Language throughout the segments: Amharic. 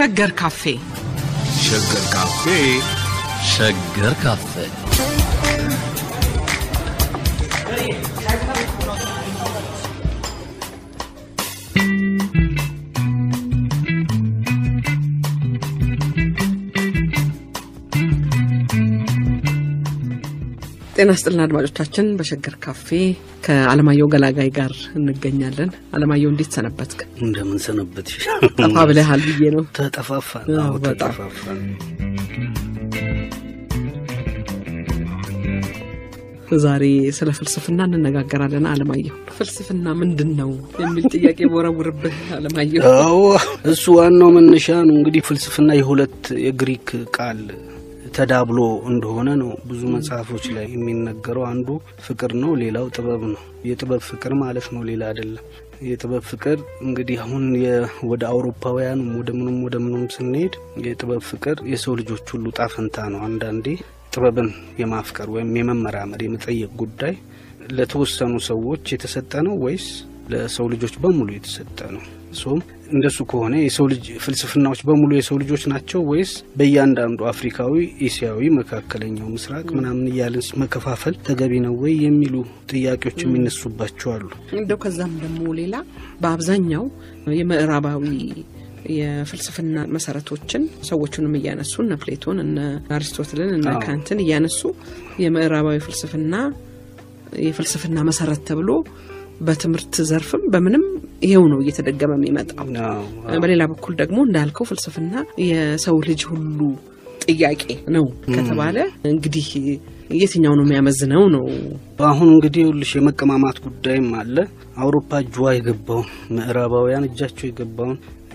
Sugar Cafe. Sugar Cafe. Sugar Cafe. ጤና ይስጥልን አድማጮቻችን በሸገር ካፌ ከአለማየሁ ገላጋይ ጋር እንገኛለን። አለማየሁ እንዴት ሰነበትክ? እንደምን ሰነበትሽ? ተፋብለሃል ብዬ ነው። ተጠፋፋን። አዎ ተጠፋፋን። ዛሬ ስለ ፍልስፍና እንነጋገራለን። አለማየሁ ፍልስፍና ምንድነው የሚል ጥያቄ ወራውርብህ አለማየሁ። አዎ እሱ ዋናው መነሻ ነው። እንግዲህ ፍልስፍና የሁለት የግሪክ ቃል ተዳብሎ እንደሆነ ነው ብዙ መጽሐፎች ላይ የሚነገረው። አንዱ ፍቅር ነው ሌላው ጥበብ ነው። የጥበብ ፍቅር ማለት ነው ሌላ አይደለም። የጥበብ ፍቅር እንግዲህ አሁን ወደ አውሮፓውያን ወደ ምንም ስንሄድ የጥበብ ፍቅር የሰው ልጆች ሁሉ ጣፈንታ ነው። አንዳንዴ ጥበብን የማፍቀር ወይም የመመራመር የመጠየቅ ጉዳይ ለተወሰኑ ሰዎች የተሰጠ ነው ወይስ ለሰው ልጆች በሙሉ የተሰጠ ነው? ሶም እንደሱ ከሆነ የሰው ልጅ ፍልስፍናዎች በሙሉ የሰው ልጆች ናቸው ወይስ በእያንዳንዱ አፍሪካዊ፣ እስያዊ፣ መካከለኛው ምስራቅ ምናምን ያለስ መከፋፈል ተገቢ ነው ወይ የሚሉ ጥያቄዎች የሚነሱባቸው አሉ። እንደው ከዛም ደሞ ሌላ በአብዛኛው የምዕራባዊ የፍልስፍና መሰረቶችን ሰዎችንም ያነሱ እና ፕሌቶን እና አሪስቶትልን እና ካንትን ያነሱ የምዕራባዊ ፍልስፍና የፍልስፍና መሰረት ተብሎ በትምርት ዘርፍም በምንም ይሄው ነው እየተደገመ የሚመጣው። በሌላ በኩል ደግሞ እንዳልከው ፍልስፍና የሰው ልጅ ሁሉ ጥያቄ ነው ከተባለ እንግዲህ የትኛው ነው የሚያመዝነው ነው? አሁን እንግዲህ ሁልሽ የመቀማማት ጉዳይም አለ። አውሮፓ ጅዋ ይገባው ምዕራባውያን እጃቸው ይገባው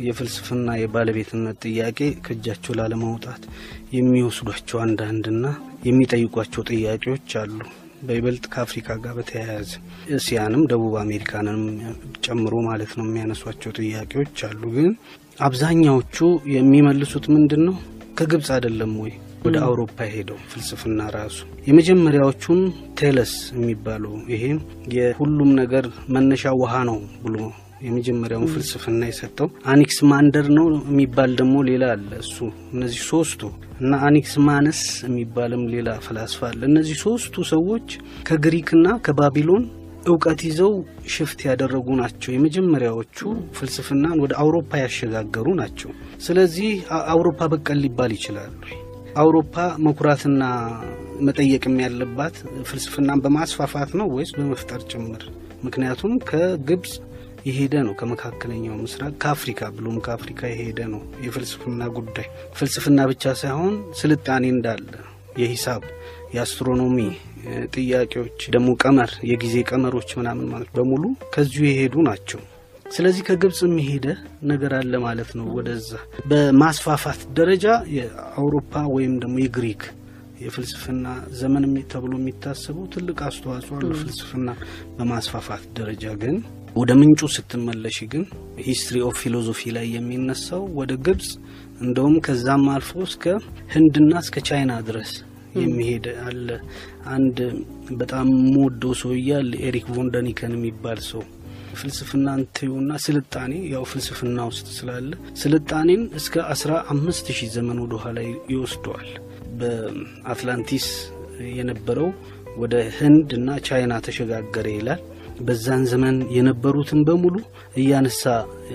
የፍልስፍና የባለቤትነት ጥያቄ ከእጃቸው ላለማውጣት የሚወስዷቸው አንዳንድና የሚጠይቋቸው ጥያቄዎች አሉ። በይበልጥ ከአፍሪካ ጋር በተያያዘ እስያንም ደቡብ አሜሪካንም ጨምሮ ማለት ነው የሚያነሷቸው ጥያቄዎች አሉ። ግን አብዛኛዎቹ የሚመልሱት ምንድነው? ከግብጽ አይደለም ወይ ወደ አውሮፓ ሄደው ፍልስፍና ራሱ የመጀመሪያዎቹን ቴለስ የሚባሉ ይሄ የሁሉም ነገር መነሻ ውሃ ነው ብሎ የመጀመሪያው ፍልስፍና የሰጠው አኒክስማንደር ነው የሚባል ደሞ ሌላ አለ። እሱ እነዚህ ሶስቱ እና አኒክስማነስ የሚባልም ሌላ ፍልስፍና አለ። እነዚህ ሶስቱ ሰዎች ከግሪክና ከባቢሎን ዕውቀት ይዘው ሽፍት ያደረጉ ናቸው። የመጀመሪያዎቹ ፍልስፍናን ወደ አውሮፓ ያሸጋገሩ ናቸው። ስለዚህ አውሮፓ በቀል ሊባል ይችላል። አውሮፓ መኩራትና መጠየቅም ያለባት ፍልስፍናን በማስፋፋት ነው ወይስ በመፍጠር ጭምር? ምክንያቱም ከግብጽ ይሄደ ነው ከመካከለኛው ምስራቅ ከአፍሪካ ብሎም ከአፍሪካ ይሄደ ነው የፍልስፍና ጉዳይ። ፍልስፍና ብቻ ሳይሆን ስልጣኔ እንዳለ የሂሳብ የአስትሮኖሚ ጥያቄዎች ደሞ ቀመር የጊዜ ቀመሮች ምናምን ማለት በሙሉ ከዚሁ ይሄዱ ናቸው። ስለዚህ ከግብጽም ይሄደ ነገር አለ ማለት ነው። ወደዛ በማስፋፋት ደረጃ የአውሮፓ ወይም ደሞ የግሪክ የፍልስፍና ዘመንም ተብሎ የሚታሰቡ ትልቅ አስተዋጽኦ አለ ፍልስፍና በማስፋፋት ደረጃ። ግን ወደ ምንጩ ስትመለሺ ግን ሂስትሪ ኦፍ ፊሎሶፊ ላይ የሚነሳው ወደ ግብጽ እንደውም ከዛም አልፎ እስከ ህንድና እስከ ቻይና ድረስ የሚሄድ አለ። አንድ በጣም ሞዶ ሰውያል ኤሪክ ቮን ዳኒከን የሚባል ሰው ፍልስፍናን ትዩና ስልጣኔ ያው ፍልስፍና ውስጥ ስላለ ስልጣኔን እስከ 15000 ዘመን ወደ ኋላ ይወስዷል። በአትላንቲስ የነበረው ወደ ህንድና ቻይና ተሸጋገረ ይላል። በዛን ዘመን የነበሩትን በሙሉ ያነሳ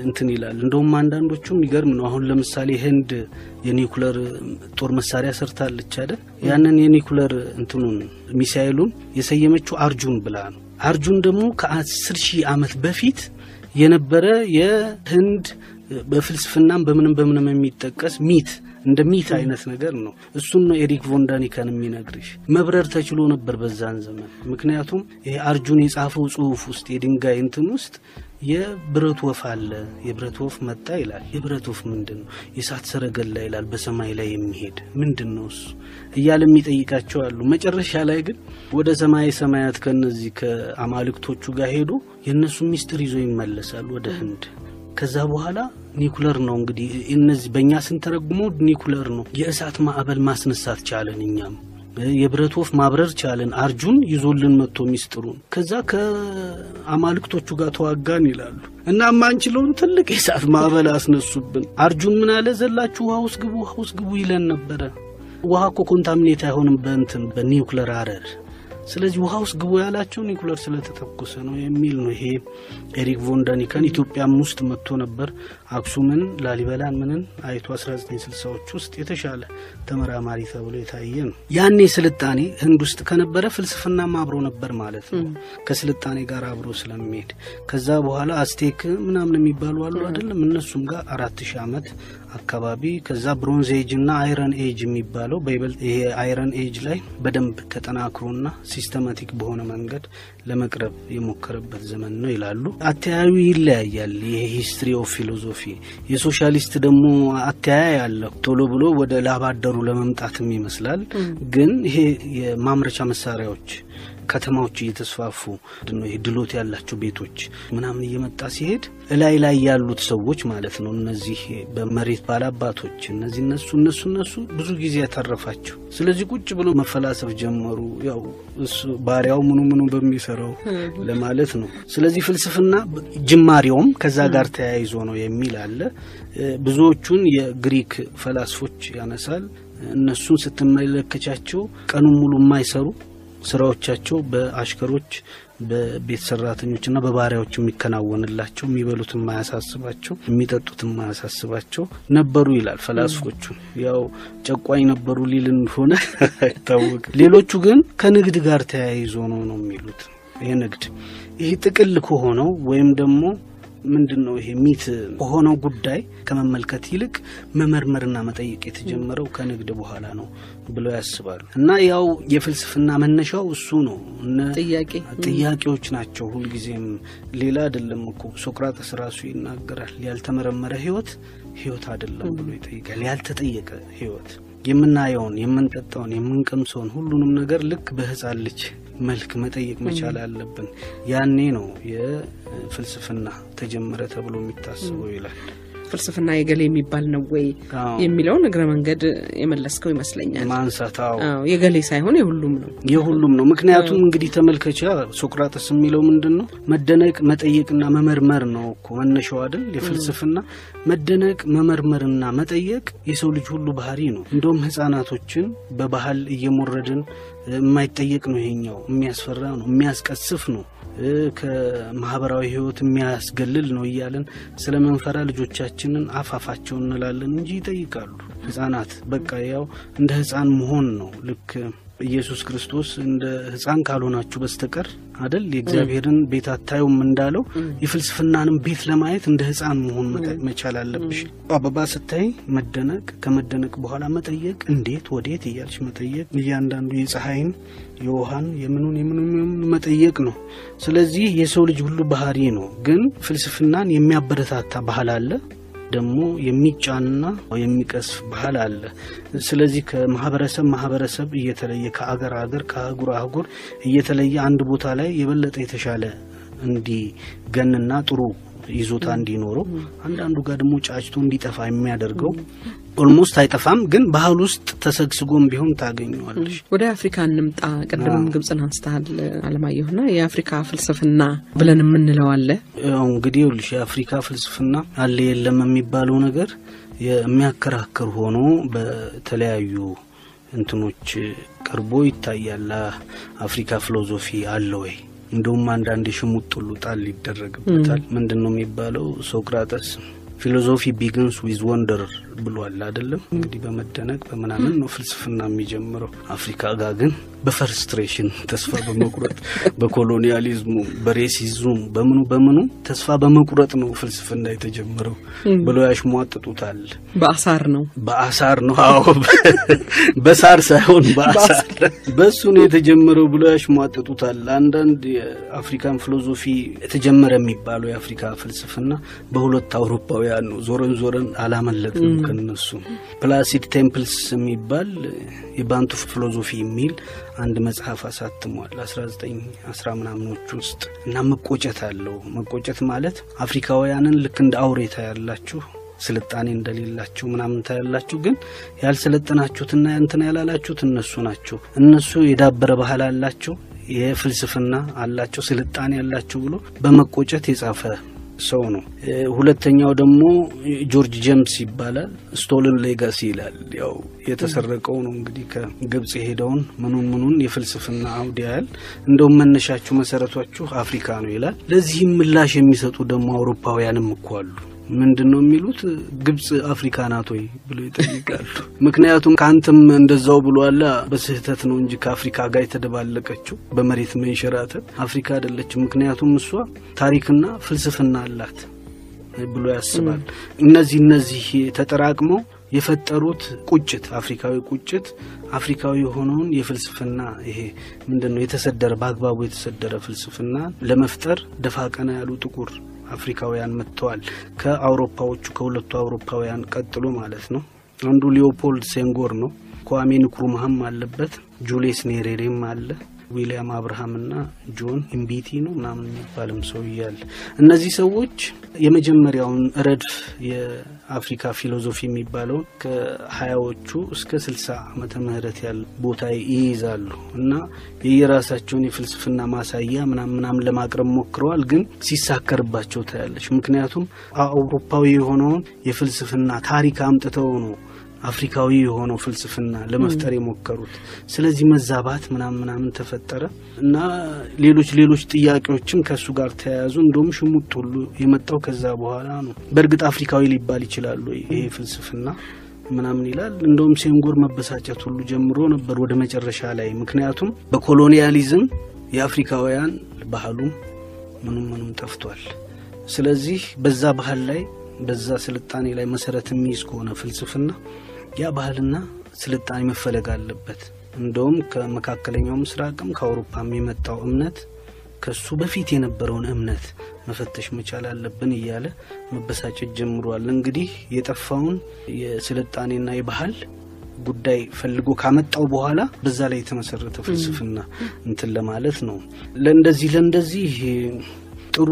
እንትን ይላል። እንደውም አንዳንዶቹም ይገርም ነው። አሁን ለምሳሌ ህንድ የኒኩለር ጦር መሳሪያ ሰርታለች አይደል? ያንን የኒኩለር እንትኑን ሚሳኤሉን የሰየመችው አርጁን ብላ ነው። አርጁን ደግሞ ከ10000 ዓመት በፊት የነበረ የህንድ በፍልስፍናም በምንም የሚጠቀስ ሚት እንደ ሚት አይነት ነገር ነው። እሱን ነው ኤሪክ ቮን ዳኒከን የሚነግርሽ። መብረር ተችሎ ነበር በዛን ዘመን። ምክንያቱም ይሄ አርጁን የጻፈው ጽሁፍ ውስጥ የድንጋይ እንትን ውስጥ የብረት ወፍ አለ። የብረት ወፍ መጣ ይላል። የብረት ወፍ ምንድነው? የሳት ሰረገላ ይላል በሰማይ ላይ የሚሄድ ምንድነው እሱ? እያለም ይጠይቃቸው አሉ። መጨረሻ ላይ ግን ወደ ሰማያት ከነዚህ ከአማልክቶቹ ጋር ሄዱ። የነሱ ሚስጥር ይዞ ይመለሳል ወደ ህንድ። ከዛ በኋላ ኒኩለር ነው እንግዲህ እነዚህ በእኛ ስንተረጉመው ኒኩለር ነው የእሳት ማዕበል ማስነሳት ቻለን እኛም የብረት ወፍ ማብረር ቻለን አርጁን ይዞልን መጥቶ ሚስጥሩን ከዛ ከአማልክቶቹ ጋር ተዋጋን ይላሉ እና ማንችለውን ትልቅ ሂሳብ ማበላ አስነሱብን አርጁን ምን አለ ዘላችሁ ውሃውስ ግቡ ይለን ነበር ውሃኮ ኮንታሚኔት አይሆንም በእንትን በኒውክሌር አረር ስለዚህ ውሃውስ ግቡ ያላችሁ ኒውክሌር ስለተተኮሰ ነው የሚል ነው ይሄ ኤሪክ ቮን ዳኒከን ኢትዮጵያም ውስጥ መጥቶ ነበር አክሱምን ላሊበላን ምንን አይቶ 1960ዎቹ ውስጥ የተሻለ ተመራማሪ ተብሎ የታየን ያኔ ስልጣኔ ህንድ ውስጥ ከነበረ ፍልስፍና ማብሮ ነበር ማለት ነው ከስልጣኔ ጋር አብሮ ስለሚሄድ ከዛ በኋላ አስቴክ ምናምን የሚባሉ አሉ አይደለም እነሱም ጋር 4000 ዓመት አካባቢ ከዛ ብሮንዝ ኤጅ እና አይረን ኤጅ የሚባለው በይበልጥ ይሄ አይረን ኤጅ ላይ በደንብ ተጠናክሮና ሲስተማቲክ በሆነ መንገድ ለመቅረብ የሞከረበት ዘመን ነው ይላሉ አተያዩ ይለያያል የሂስትሪ ኦፍ ፊሎሶፊ የሶሻሊስት ደሞ አተያያ ያለው ቶሎ ብሎ ወደ ላባደሩ ለመምጣትም ይመስላል ግን ይሄ የማምረቻ መሳሪያዎች ከተማዎች እየተስፋፉ እንደው ይድሎት ያላችሁ ቤቶች ምናምን እየመጣ ሲሄድ ላይ ያሉት ሰዎች ማለት ነው እነዚህ በመሪት ባላባቶች እነዚህ እነሱ ብዙ ጊዜ ያተረፋቸው ስለዚህ ቁጭ ብሎ መፈላሰፍ ጀመሩ ያው እሱ ባሪያው ምኑ በሚሰራው ለማለት ነው ስለዚህ ፍልስፍና ጅማሪውም ከዛ ጋር ተያይዞ ነው የሚል አለ ብዙዎቹን የግሪክ ፈላስፎች ያነሳል እነሱ ስትመለከቻቸው ቀኑን ሙሉ ማይሰሩ ስራዎቻቸው በአሽከሮች በቤት ሰራተኞችና በባሪያዎች የሚከናወንላቸው የሚበሉትም ማያሳስባቸው የሚጠጡትም ማያሳስባቸው ነበሩ ይላል ፈላስፎቹ ያው ጨቋይ ነበሩ ሊልን ሆነ ታውቅ ሌሎቹ ግን ከንግድ ጋር ተያይዞ ነው የሚሉት ይሄ ንግድ ይሄ ጥቅል ከሆነ ወይም ደግሞ ምንድነው ይሄ ሚት ሆኖ ጉዳይ ከመመልከት ይልቅ መመርመርና መጠየቅ የተጀመረው ከንግድ በኋላ ነው ብለው ያስባሉ እና ያው የፍልስፍና መነሻው እሱ ነው እና ጥያቄዎች ናቸው ሁሉ ጊዜም ሌላ አይደለም እኮ ሶክራተስ ራሱ ይናገራል ያልተመረመረ ህይወት አይደለም ብሎ ይጠይቃል ያልተጠየቀ ህይወት የምናየውን የምንጠጣውን የምንቀምሰውን ሁሉንም ነገር ልክ በህፃን ልጅ መልክ መጠየቅ መቻል አለብን ያኔ ነው የፍልስፍና ተጀመረ ተብሎ የሚታሰበው ይላል ፍልስፍና የገለ የሚባል ነው ወይ የሚለው ነገር መንገድ የመለስከው ይመስለኛል ማንሳታው አዎ የገለ ሳይሆን የሁሉም ነው ምክንያቱም እንግዲህ ተመልከቻ ሶክራተስ የሚለው ምንድነው መደነቅ መጠየቅና መመርመር ነው እኮ መነሻው አይደል የፍልስፍና መደነቅ መመርመርና መጠየቅ የሰው ልጅ ሁሉ ባህሪ ነው እንደውም ህፃናቶችን በባህል እየሞረድን የማይጠየቅ ነው ይሄኛው የሚያስፈራ ነው የሚያስቀስፍ ነው ከማህበራዊ ህይወት የሚያስገልል ነው ይያልን ስለመንፈራ ልጆቻችንን አፋፋቸውን እንላለን እንጂ ይጠይቃሉ ህፃናት በቃ ያው እንደ ህፃን መሆን ነው ልክ ኢየሱስ ክርስቶስ እንደ ህፃን ካልሆናችሁ በስተቀር አይደል የእግዚአብሔርን ቤት አታዩም እንዳለው የፍልስፍናንም ቤት ለማየት እንደ ህፃን መሆን መቻል አለብሽ አባባ ስታይ መደነቅ ከመደነቅ በኋላ መጠየቅ እንዴት ወዴት ይያልሽ መጠየቅ ይያንዳንዱ የፀሐይን ዮሐን የምኑን መጠየቅ ነው ስለዚህ የሰው ልጅ ሁሉ ባህሪ ነው ግን ፍልስፍናን የሚያበረታታ ባህል አለ ደሞ የሚጫንና የሚቀስ ባህል አለ ስለዚህ ከማህበረሰብ እየተለየ ከአገር ከአጉር እየተለየ አንድ ቦታ ላይ የበለጠ የተሻለ እንዲ ገነና ጥሩ ይዞታ እንዲኖር አንዳንዱ ጋር ደሞ ጫጭቶ እንዲጠፋ የሚያደርገው ኦልሞስት አይጠፋም ግን ባህል ውስጥ ተሰግስጎም ቢሆን ታገኙዋለሽ ወደ አፍሪካን እንምጣ ቀደም ግብጽን አንስተሃል አለማየሁና የአፍሪካ ፍልስፍና ብለን ምንለው አለ እንግዲህ ሁልሽ የአፍሪካ ፍልስፍና አለ የለም የሚባለው ነገር የሚያከራክር ሆኖ በተለያዩ እንትኖች ቀርቦ ይታያል አፍሪካ ፍሎሶፊ አለ ወይ እንደውም አንዳንድ ሽሙጥሉ ጣል ይደረግበታል ምንድነው የሚባለው ሶክራተስ philosophy begins with wonder ብሏል አይደለም እንግዲህ በመደነቅ በመናመን ነው ፍልስፍና የሚጀምረው አፍሪካ ጋር ግን በፍርስትሬሽን ተስፋ በመቁረጥ በኮሎኒያሊዝሙ በሬሲዝሙ በምኑ ተስፋ በመቁረጥ ነው ፍልስፍና የተጀመረው ብሎ ያሽሟጥጡታል በአሳር ነው አዎ በሳር ሳይሆን በአሳር በሱ ነው የተጀመረው ብሎ ያሽሟጥጡታል አንዳንድ የአፍሪካን ፍልስፍና የተጀመረ የሚባለው የአፍሪካ ፍልስፍና በሁለት አውሮፓውያን ነው ዞረን አላመለጥም ከነሱ ፕላሲድ ቴምፕልስ የሚባል የባንቱ ፍልስፍና የሚል አንድ መጽሐፍ አሳትሟል 1910 ምናምኖች ውስጥ እና መቆጨት አለው መቆጨት ማለት አፍሪካውያንን ልክ እንደ አውሬታ ያላችሁ ስልጣኔ እንደሌላችሁ ምናምን ታያላችሁ ግን ያልሰለጠናችሁትና እንትና ያላላችሁት እነሱ ናቸው እነሱ የዳበረ ባህል አላችሁ የፍልስፍና አላችሁ ስልጣኔ ያላችሁ ብሎ በመቆጨት የጻፈ ሰው ነው ሁለተኛው ደግሞ ጆርጅ ጄምስ ይባላል ስቶልን ሌጋሲ ይላል ያው የተሰረቀው ነው እንግዲህ ከግብጽ ሄደውን ምኑን የፍልስፍና አውዲያል እንደው መነሻችሁ መሰረቷችሁ አፍሪካ ነው ይላል ለዚህ ምላሽ የሚሰጡ ደግሞ አውሮፓውያንም እኮ አሉ ምንድነው የሚሉት ግብጽ አፍሪካናት ወይ ብሎ ይጠይቃሉ ምክንያቱም ካንተም እንደዛው ብሏል በስህተት ነው እንጂ ከአፍሪካ ጋር ተደባለቀችው በመሬት መንሸራተት አፍሪካ አይደለችም ምክንያቱም እሷ ታሪክና ፍልስፍና አላት ብሎ ያስባል እነዚህ ተጠራቅመው የፈጠሩት ቁጭት አፍሪካዊ ቁጭት አፍሪካዊ ሆነውን የፍልስፍና ይሄ ምንድነው የተሰደረ ባግባቡ የተሰደረ ፍልስፍና ለመፍጠር ደፋቀና ያሉ ጥቁር አፍሪካውያን መጥተዋል ከአውሮፓዎቹ ከሁለቱ አውሮፓውያን ቀጥሎ ማለት ነው አንዱ ሊዮፖልድ ሴንጎር ነው ኳሜ ንክሩማህም አለበት ጁሊየስ ኔሬሬም አለ ዊሊያም አብርሃም እና ጆን ኤምቢቲ ነው እናም የሚባልም ሰው ይያል እነዚህ ሰዎች የመጀመሪያው ረድፍ የአፍሪካ ፊሎሶፊ የሚባለው ከ20ዎቹ እስከ 60 ዓመተ ምህረት ያለ ቦታ ይይዛሉ እና የየራሳቸውን የፍልስፍና ማሳያ ምናምን ለማቅረብ ሞክረዋል ግን ሲሳከርባቸው ታያለሽ ምክንያቱም አውሮፓዊ የሆነውን የፍልስፍና ታሪክ አምጥተው ነው አፍሪካዊ የሆነ ፍልስፍና ለመፍጠር የሞከሩት ስለዚህ መዛባት ምናምን ተፈጠረ እና ሌሎች ጥያቄዎችም ከሱ ጋር ተያያዙ እንደውም ሽሙጥ ሁሉ የመጣው ከዛ በኋላ ነው በርግጥ አፍሪካዊ ሊባል ይችላል ይሄ ፍልስፍና ምናምን ይላል እንደውም ሴንጎር መበሳጨት ሁሉ ጀምሮ ነበር ወደ መጨረሻ ላይ ምክንያቱም በኮሎኒያሊዝም የአፍሪካውያን ባህሉ ምንም ተፈቷል ስለዚህ በዛ ባህል ላይ በዛ ስልጣኔ ላይ መሰረት የሚስቆነ ፍልስፍና ያ ባህልና ስልጣኔ መፈለግ አለበት እንደውም ከመካከለኛው ምስራቅም ከአውሮፓም የመጣው እምነት ከሱ በፊት የነበረውን እምነት መፈተሽ መቻል አለብን ይያለ መበሳጨት ጀምሯል እንግዲህ የጠፋውን የስልጣኔና የባህል ጉዳይ ፈልጎ ካመጣው በኋላ በዛ ላይ የተመሰረተ ፍልስፍና እንትን ለማለት ነው ለእንደዚህ ጥሩ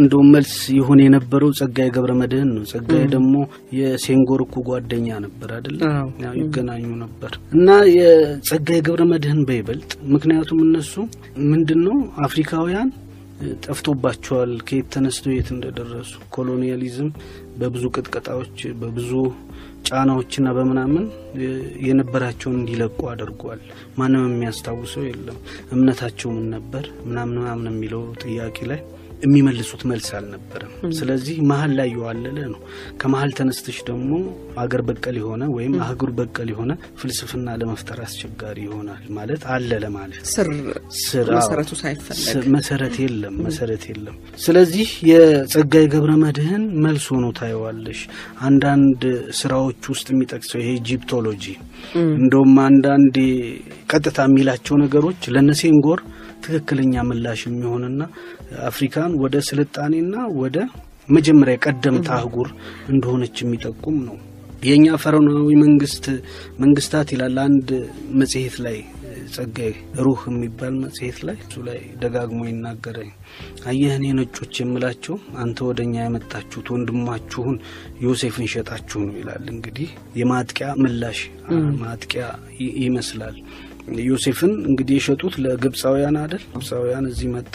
እንደው መልስ ይሆን የነበረው ጸጋዬ ገብረመድህን ነው ጸጋዬ ደግሞ የሴንጎር እኮ ጓደኛ ነበር አይደል ያው ይገናኙ ነበር እና የጸጋዬ ገብረመድህን በይበልጥ ምክንያቱም እነሱ ምንድነው አፍሪካውያን ጠፍቶባቸዋል ከየት ተነስተው የት እንደደረሱ ኮሎኒያሊዝም በብዙ ቅጥቅጣዎች በብዙ ጫናዎችና በመናምን የነበራቸውን እንዲለቁ አድርጓል ማንም የሚያስተውሰው የለም እምነታቸው ምን ነበር ምናምን የሚለው ጥያቄ ላይ የሚመልሱት መልስ አልነበረም ስለዚህ መሃል ላይ ያለለ ነው ከመሃል ተነስተሽ ደግሞ ሀገር በቀል ሆነ ወይም አህጉር በቀል ሆነ ፍልስፍና ለመፍጠር አስቸጋሪ ይሆናል ማለት አለለ ማለት ስር መሰረቱ ሳይፈልግ መሰረት የለም ስለዚህ የጸጋዬ ገብረመድህን መልስ ሆኖ ታይዋለሽ አንዳንድ ስራዎች ውስጥ የሚጠቅሰው ይሄ ኢጂፕቶሎጂ እንደውም አንዳንድ ቀጥታ የሚላቸው ነገሮች ለነሴንጎር ትክክለኛ ምላሽ የሚሆንና አፍሪካን ወደ ስልጣኔና ወደ መጀመሪያ ቀደምት አህጉር እንደሆነች የሚጠቁም ነው የኛ ፈረናዊ መንግስታት ይላል አንድ መጽሔት ላይ ጸጋዬ ሩህ የሚባል መጽሔት ላይ ሱላይ ደጋግሞ ይናገራል አየህኔ ነጮች የምላቸው አንተ ወደኛ ያመጣችሁት ወንድማችሁን ዮሴፍን ሸጣችሁ ነው ይላል እንግዲህ የማጥቂያ ምላሽ ማጥቂያ ይመስላል ዮሴፍን እንግዲህ ሸጡት ለግብጻውያን አይደል ግብጻውያን እዚህ መጣ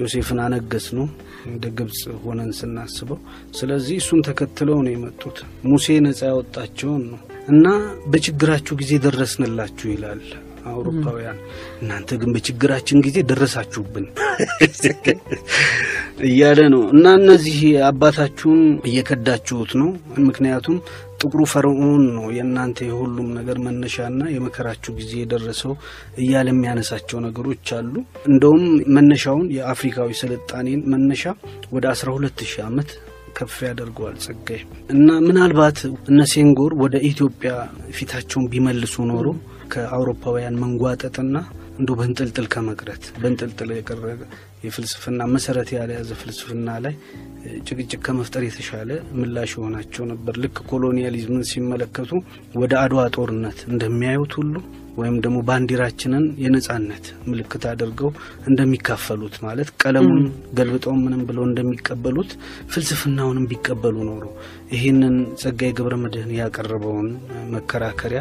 ዮሴፍን አነገስ ነው እንደ ግብጽ ሆነን ስናስበው ስለዚህ እሱን ተከትለው ነው የመጡት ሙሴ ነፃ ያወጣቸው ነው እና በችግራችሁ ጊዜ ደረስንላችሁ ይላል አውሮፓውያን እናንተ ግን በችግራችን ጊዜ ደረሳችሁብን እያለ ነው እና እነዚህ አባታችሁን እየከዳችሁት ነው ምክንያቱም ጥቁሩ ፈርዖን ነው የእናንተ የሁሉም ነገር መነሻና የመከራችሁ ጊዜ የደረሰው እያለም ያነሳቸው ነገሮች አሉ እንደውም መነሻውን የአፍሪካዊ ስልጣኔን መነሻ ወደ 12000 ዓመት ከፍ ያደርጓል ጸጋዬ እና ምናልባት እነሴንጎር ወደ ኢትዮጵያ ፊታቸውን ቢመልሱ ኖሮ ከአውሮፓውያን መንጓጠጥና እንዶ በእንጥልጥል ከመቅረት በእንጥልጥል የቀረገ የፍልስፍና መሰረት ያለያዘ ፍልስፍና ላይ ጭቅጭቅ ከመፍጠር የተሻለ ምላሽ ሆናቸው ነበር ልክ ኮሎኒያሊዝምን ሲመለከቱ ወደ አድዋ ጦርነት እንደሚያዩት ሁሉ ወይም ደግሞ ባንዲራችንን የነጻነት ምልክት አድርገው እንደሚካፈሉት ማለት ቀለሙን ገልብጠው ምንም ብለው እንደሚቀበሉት ፍልስፍናውንም ቢቀበሉ ኖሮ ይሄንን ጸጋይ ገብረመድህን ያቀርበውን መከራከሪያ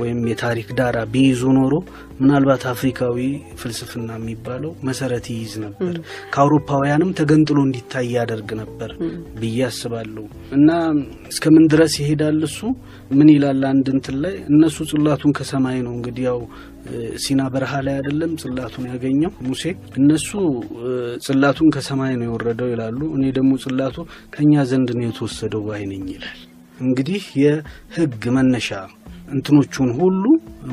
ወይም የታሪክ ዳራ ቢይዙ ኖሮ ምናልባት አፍሪካዊ ፍልስፍና የሚባለው መሰረት ይይዝ ነበር ከአውሮፓውያንም ተገንጥሎ እንዲታይ ያደርግ ነበር በያስባለው እና እስከምን ድረስ ይሄዳል እሱ ምን ይላል አንድ እንትን ላይ እነሱ ጽላቱን ከሰማይ ነው እንግዲህ ያው ሲና በረሃ ላይ አይደለም ጽላቱን ያገኘው ሙሴ እነሱ ጽላቱን ከሰማይ ነው ወረደው ይላሉ እኔ ደግሞ ጽላቱ ከኛ ዘንድ ነው የተወሰደው አይነኝ ይላል እንግዲህ የህግ መነሻ እንትኖቹን ሁሉ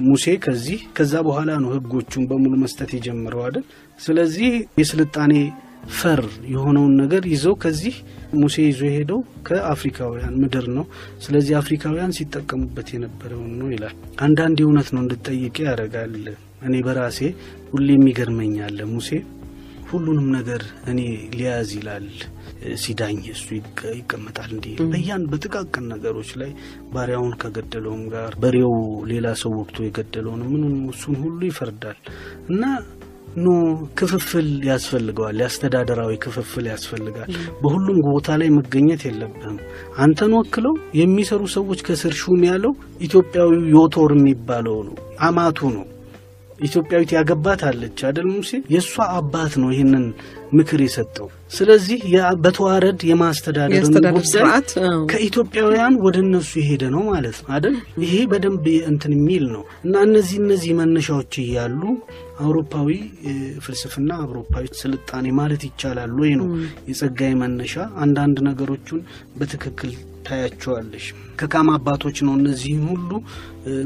ሙሴ ከዚህ ከዛ በኋላ ነው ህጎቹን በሙሉ መስጠት የጀመረው አይደል ስለዚህ የስልጣኔ ፈር የሆነውን ነገር ይዘው ከዚህ ሙሴ ይዞ ሄደው ከአፍሪካውያን ምድር ነው ስለዚህ አፍሪካውያን ሲጠቀሙበት የነበረው ነው ይላል አንድ አንድ የውነት ነው እንድትጠይቂ ያረጋል እኔ በራሴ ሁሌም ይገርመኛል ሙሴ ሁሉንም ነገር እኔ ሊያዝ ይላል ሲዳኝ እሱ ይቀመጣል እንዴ በያን በጥቃቅን ነገሮች ላይ ባሪያውን ከገደለውም ጋር በሬው ሌላ ሰው ወክቶ ይገደለውን ምንም እሱን ሁሉ ይፈርዳል እና ኖ ክፍፍል ያስፈልጋል ያስተዳደራዊ ክፍፍል ያስፈልጋል በሁሉም ቦታ ላይ መገኘት የለበትም አንተን ወክለው የሚሰሩ ሰዎች ከስር ሹም ያለው ኢትዮጵያዊ ዮቶር የሚባለው ነው አማቱ ነው ኢትዮጵያዊት ያገባት አለች አይደል ሙሴ የሷ አባት ነው ይሄንን ምክር የሰጠው ስለዚህ በተዋረድ የማስተዳደር ስርዓት ከኢትዮጵያውያን ወደነሱ ይሄደ ነው ማለት አይደል ይሄ በደንብ እንትን ሚል ነው እና እነዚህ መነሻዎች ይያሉ አውሮፓዊ ፍልስፍና አውሮፓዊ ስልጣኔ ማለት ይቻላል ወይ ነው የጸጋይ መነሻ አንድ አንድ ነገሮችን በትክክል ታያቸዋለሽ ከካማ አባቶች ነው እነዚህ ሁሉ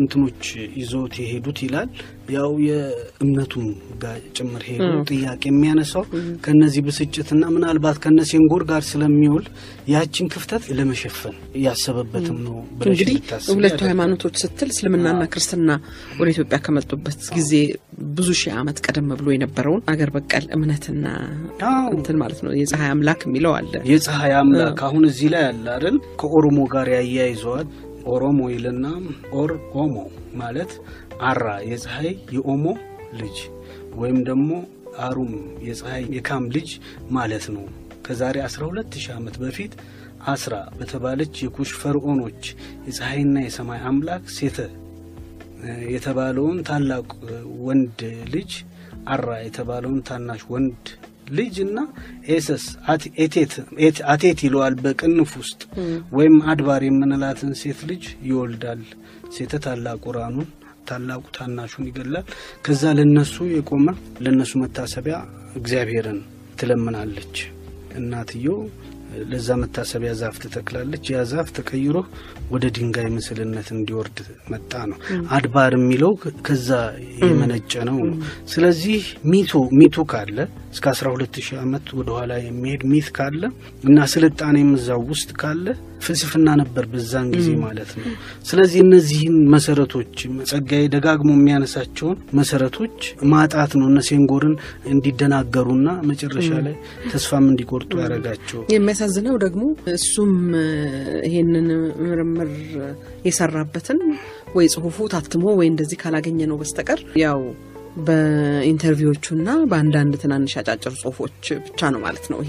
እንትኖች ይዘውት ይሄዱት ይላል ያው የእምነቱ ጋር ጭምር ሄዱ ጥያቄ የሚያነሳው ከነዚህ ብስጭትና ምናልባት ከነሴን ጎር ጋር ስለሚውል ያቺን ክፍተት ለመሸፈን ያሰበበትም ነው እንግዲህ ሁለቱ ሃይማኖቶች ስትል እስልምናና ክርስትና ወደ ኢትዮጵያ ከመጡበት ጊዜ ብዙ ሺህ ዓመት ቀደም ብሎ የነበረው አገር በቀል እምነትና እንትን ማለት ነው የፀሐይ አምላክ የሚለው አለ የፀሐይ አምላክ አሁን እዚህ ላይ አለ አይደል ከኦሮሞ ጋር ያያይዟል ኦሮሞ ይልና ኦሞ ማለት አራ የፀሐይ የኦሞ ልጅ ወይም ደግሞ አሩም የፀሐይ የካም ልጅ ማለት ነው ከዛሬ 12000 ዓመት በፊት አስራ በተባለች የኩሽ ፈርዖኖች የፀሐይና የሰማይ አምላክ ሴተ የተባለውን ታላቅ ወንድ ልጅ አራ የተባለውን ታናሽ ወንድ ልጅና ኤሰስ አቴት ይሏል በቅንፍ ውስጥ ወይም አድባር የምንላትን ሴት ልጅ ይወልዳል ሴተ ታላቅ ቁርአኑን ታላቁ ታናሹን ይገላል ከዛ ለነሱ የቆመ ለነሱ መታሰቢያ እግዚአብሔርን ትለምናለች እናትየው ለዛ መታሰቢያ ዛፍ ተተክላለች ያ ዛፍ ተቀይሮ ወደ ድንጋይ መስልነት እንዲወርድ መጣ ነው አድባር የሚለው ከዛ የመነጨ ነው ስለዚህ ሚቱ ካለ እስከ 12000 ዓመት ወደ ኋላ የሚሄድ ሚት ካለ እና ስልጣኔም እዛው ውስጥ ካለ ፍልስፍና ነበር በዛን ጊዜ ማለት ነው ስለዚህ እነዚህን መሰረቶች ጸጋይ ደጋግሞ የሚያነሳቸው መሰረቶች ማጣት ነው እነሴንጎርን እንዲደናገሩና መጨረሻ ላይ ተስፋም እንዲቆርጡ ያረጋቸው የሚያሳዝነው ደግሞ እሱም ይሄንን ምርምር የሰራበትን ወይ ጽሁፉ ታትሞ ወይ እንደዚህ ካላገኘ ነው በስተቀር ያው በኢንተርቪዎቹና በአንድ አንድ ትናንሽ አጫጭር ጽሁፎች ብቻ ነው ማለት ነው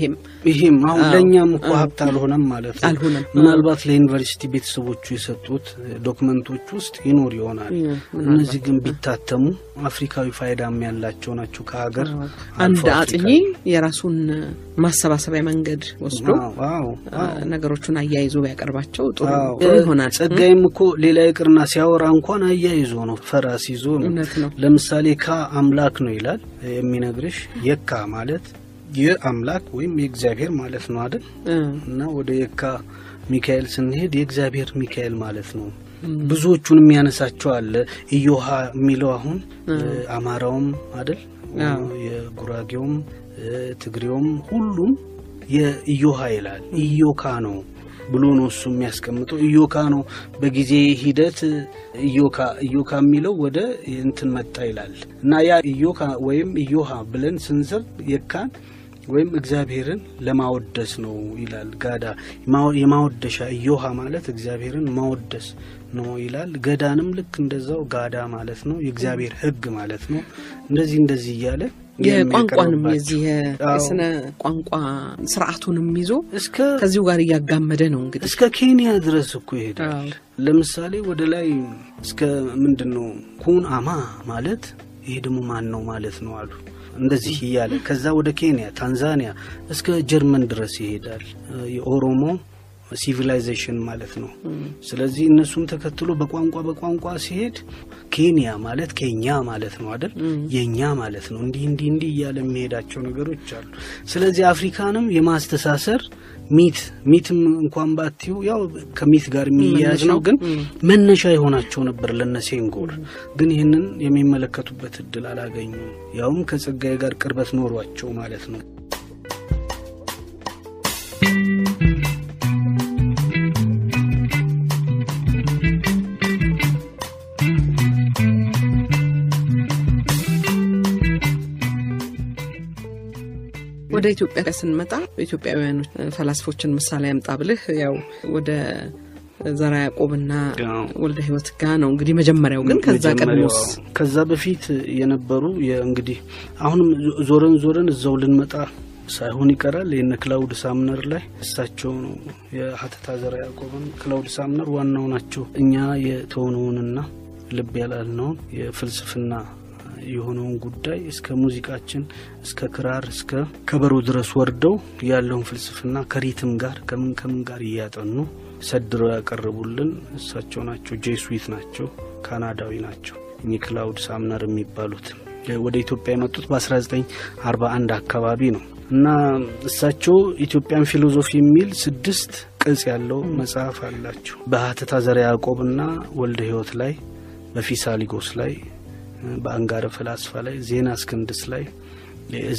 ይሄም አሁን ለኛም ቋብታ አልሆነም ማለት ነው ምናልባት ለዩኒቨርሲቲ ቤተሰቦቹ የሰጡት ዶክመንቶች ውስጥ ይኖር ይሆናል እነዚህ ግን ቢታተሙ አፍሪካዊ ፋይዳም ያላቸው ናቸው ከሀገር አንድ አጥኚ የራሱን ማሰባሰቢያ መንገድ ወስዶ ነገሮቹን አያይዞ ያቀርባቸው ጥሩ ይሆናል ጸጋይም እኮ ሌላ ይቅርና ሲያወራ እንኳን አያይዞ ነው ፈራስ ይዞ ነው ለምሳሌ አምላክ ነው ይላል የሚነግርሽ የካ ማለት የአምላክ ወይም የእግዚአብሔር ማለት ነው አይደል እና ወደ የካ ሚካኤል ስንሄድ የእግዚአብሔር ሚካኤል ማለት ነው ብዙዎቹን የሚያነሳቸው አለ ኢዮሃ ሚለው አሁን አማራውም አይደል የጉራጌውም ትግሬውም ሁሉም የኢዮሃ ይላል ኢዮካ ነው ብሎ ነው እሱ የሚያስቀምጠው ኢዮካ ነው በጊዜ ሂደት ኢዮካ የሚለው ወደ እንትን መጣ ይላል እና ያ ኢዮካ ወይም ኢዮሃ ብለን ስንዘር የካን ወይም እግዚአብሔርን ለማወደስ ነው ይላል ጋዳ የማወደሻ ኢዮሃ ማለት እግዚአብሔርን ማወደስ ነው ይላል ጋዳንም ልክ እንደዛው ጋዳ ማለት ነው የእግዚአብሔር ህግ ማለት ነው እንደዚህ እንደዚህ ያለ የቋንቋንም የዚህ የስነ ቋንቋ ስርዓቱንም ይዞ ከዚሁ ጋር ያጋመደ ነው እንግዲህ እስከ ኬንያ ድረስ እኮ ይሄዳል ለምሳሌ ወደ ላይ እስከ ምንድነው ኩን አማ ማለት ይሄ ደሞ ማን ነው ማለት ነው አሉ እንደዚህ ይያለ ከዛ ወደ ኬንያ ታንዛኒያ እስከ ጀርመን ድረስ ይሄዳል የኦሮሞ ሲቪላይዜሽን ማለት ነው ስለዚህ እነሱም ተከትሎ በቋንቋ ሲሄድ ኬንያ ማለት ኬኛ ማለት ነው አይደል የኛ ማለት ነው እንዲህ ይያለ የሚሄዳቸው ነገሮች አሉ ስለዚህ አፍሪካንም የማስተሳሰር ሚትም እንኳን ባትዩ ያው ከሚት ጋር የሚያያዝ ነው ግን መነሻ የሆናቸው ነበር ለነሴንጎር ግን ይሄንን የሚመለከቱበት እድል አላገኙ ያውም ከጽጋዬ ጋር ቅርበት ኖሯቸው ማለት ነው ወደ ኢትዮጵያ ስንመጣ ኢትዮጵያውያን ፈላስፎችን ምሳሌ ያምጣብልህ ያው ወደ ዘራ ያቆብና ወልደ ህይወት ጋር ነው እንግዲህ መጀመሪያው ግን ከዛ ቀደምስ ከዛ በፊት የነበሩ እንግዲህ አሁንም ዞረን እዛው ልንመጣ ሳይሆን ይቀራል የነክላውድ ሳምነር ላይ እሳቸው ነው የሐተታ ዘራ ያቆብን ክላውድ ሳምነር ዋናው ናቸው እኛ የተሆነውንና ልብ ያላልነው የፍልስፍና የሆነው ጉዳይ እስከ ሙዚቃችን እስከ ክራር እስከ ከበሮ ድረስ ወርደው ያለው ፍልስፍና ከሪትም ጋር ከምን ጋር ያጠኑ ሰድረው ያቀርቡልን እሳቸው ናቸው ጄስዊት ናቸው ካናዳዊ ናቸው ኒክላውድ ሳምነር የሚባሉት ወደ ኢትዮጵያ የመጡት በ1941 አካባቢ ነው እና እሳቸው ኢትዮጵያን ፊሎሶፊ የሚል 6 ቅጽ ያለው መጽሐፍ አላቸው በሐተታ ዘራ ያቆብና ወልደ ህይወት ላይ በፊሳሊጎስ ላይ በአንጋረ ፍልስፍና ላይ ዜና ስክንድስ ላይ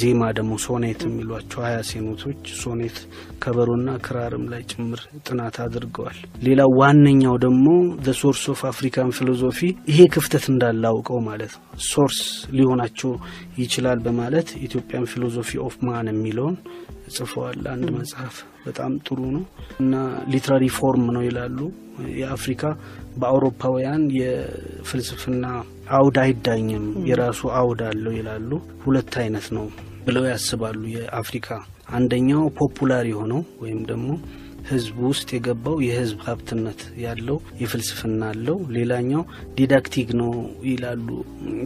ዜማ ደሞ ሶኔት የሚሏቸው 20 ሴኖቶች ሶኔት ከበሮና ክራርም ላይ ጭምር ጥናት አድርገዋል ሌላ ዋነኛው ደሞ ዘ ሶርስ ኦፍ አፍሪካን ፊሎሶፊ ይሄ ክፍተት እንዳላውቀው ማለት ሶርስ ሊሆናቸው ይችላል በማለት ኢትዮጵያን ፊሎሶፊ ኦፍ ማን የሚለውን ጽፈዋል አንድ መጽሐፍ በጣም ጥሩ ነው እና ሊትራሪ ፎርም ነው ይላሉ የአፍሪካ በአውሮፓውያን የፍልስፍና አውድ አይዳኝም የራሱ አውድ አለው ይላሉ ሁለት አይነት ነው ብለው ያስባሉ የአፍሪካ አንደኛው ፖፑላሪ ሆኖ ወይም ደግሞ ህዝብ ውስጥ የገባው የህዝብ ሀብትነት ያለው የፍልስፍና አለው ሌላኛው ዲዳክቲክ ነው ይላሉ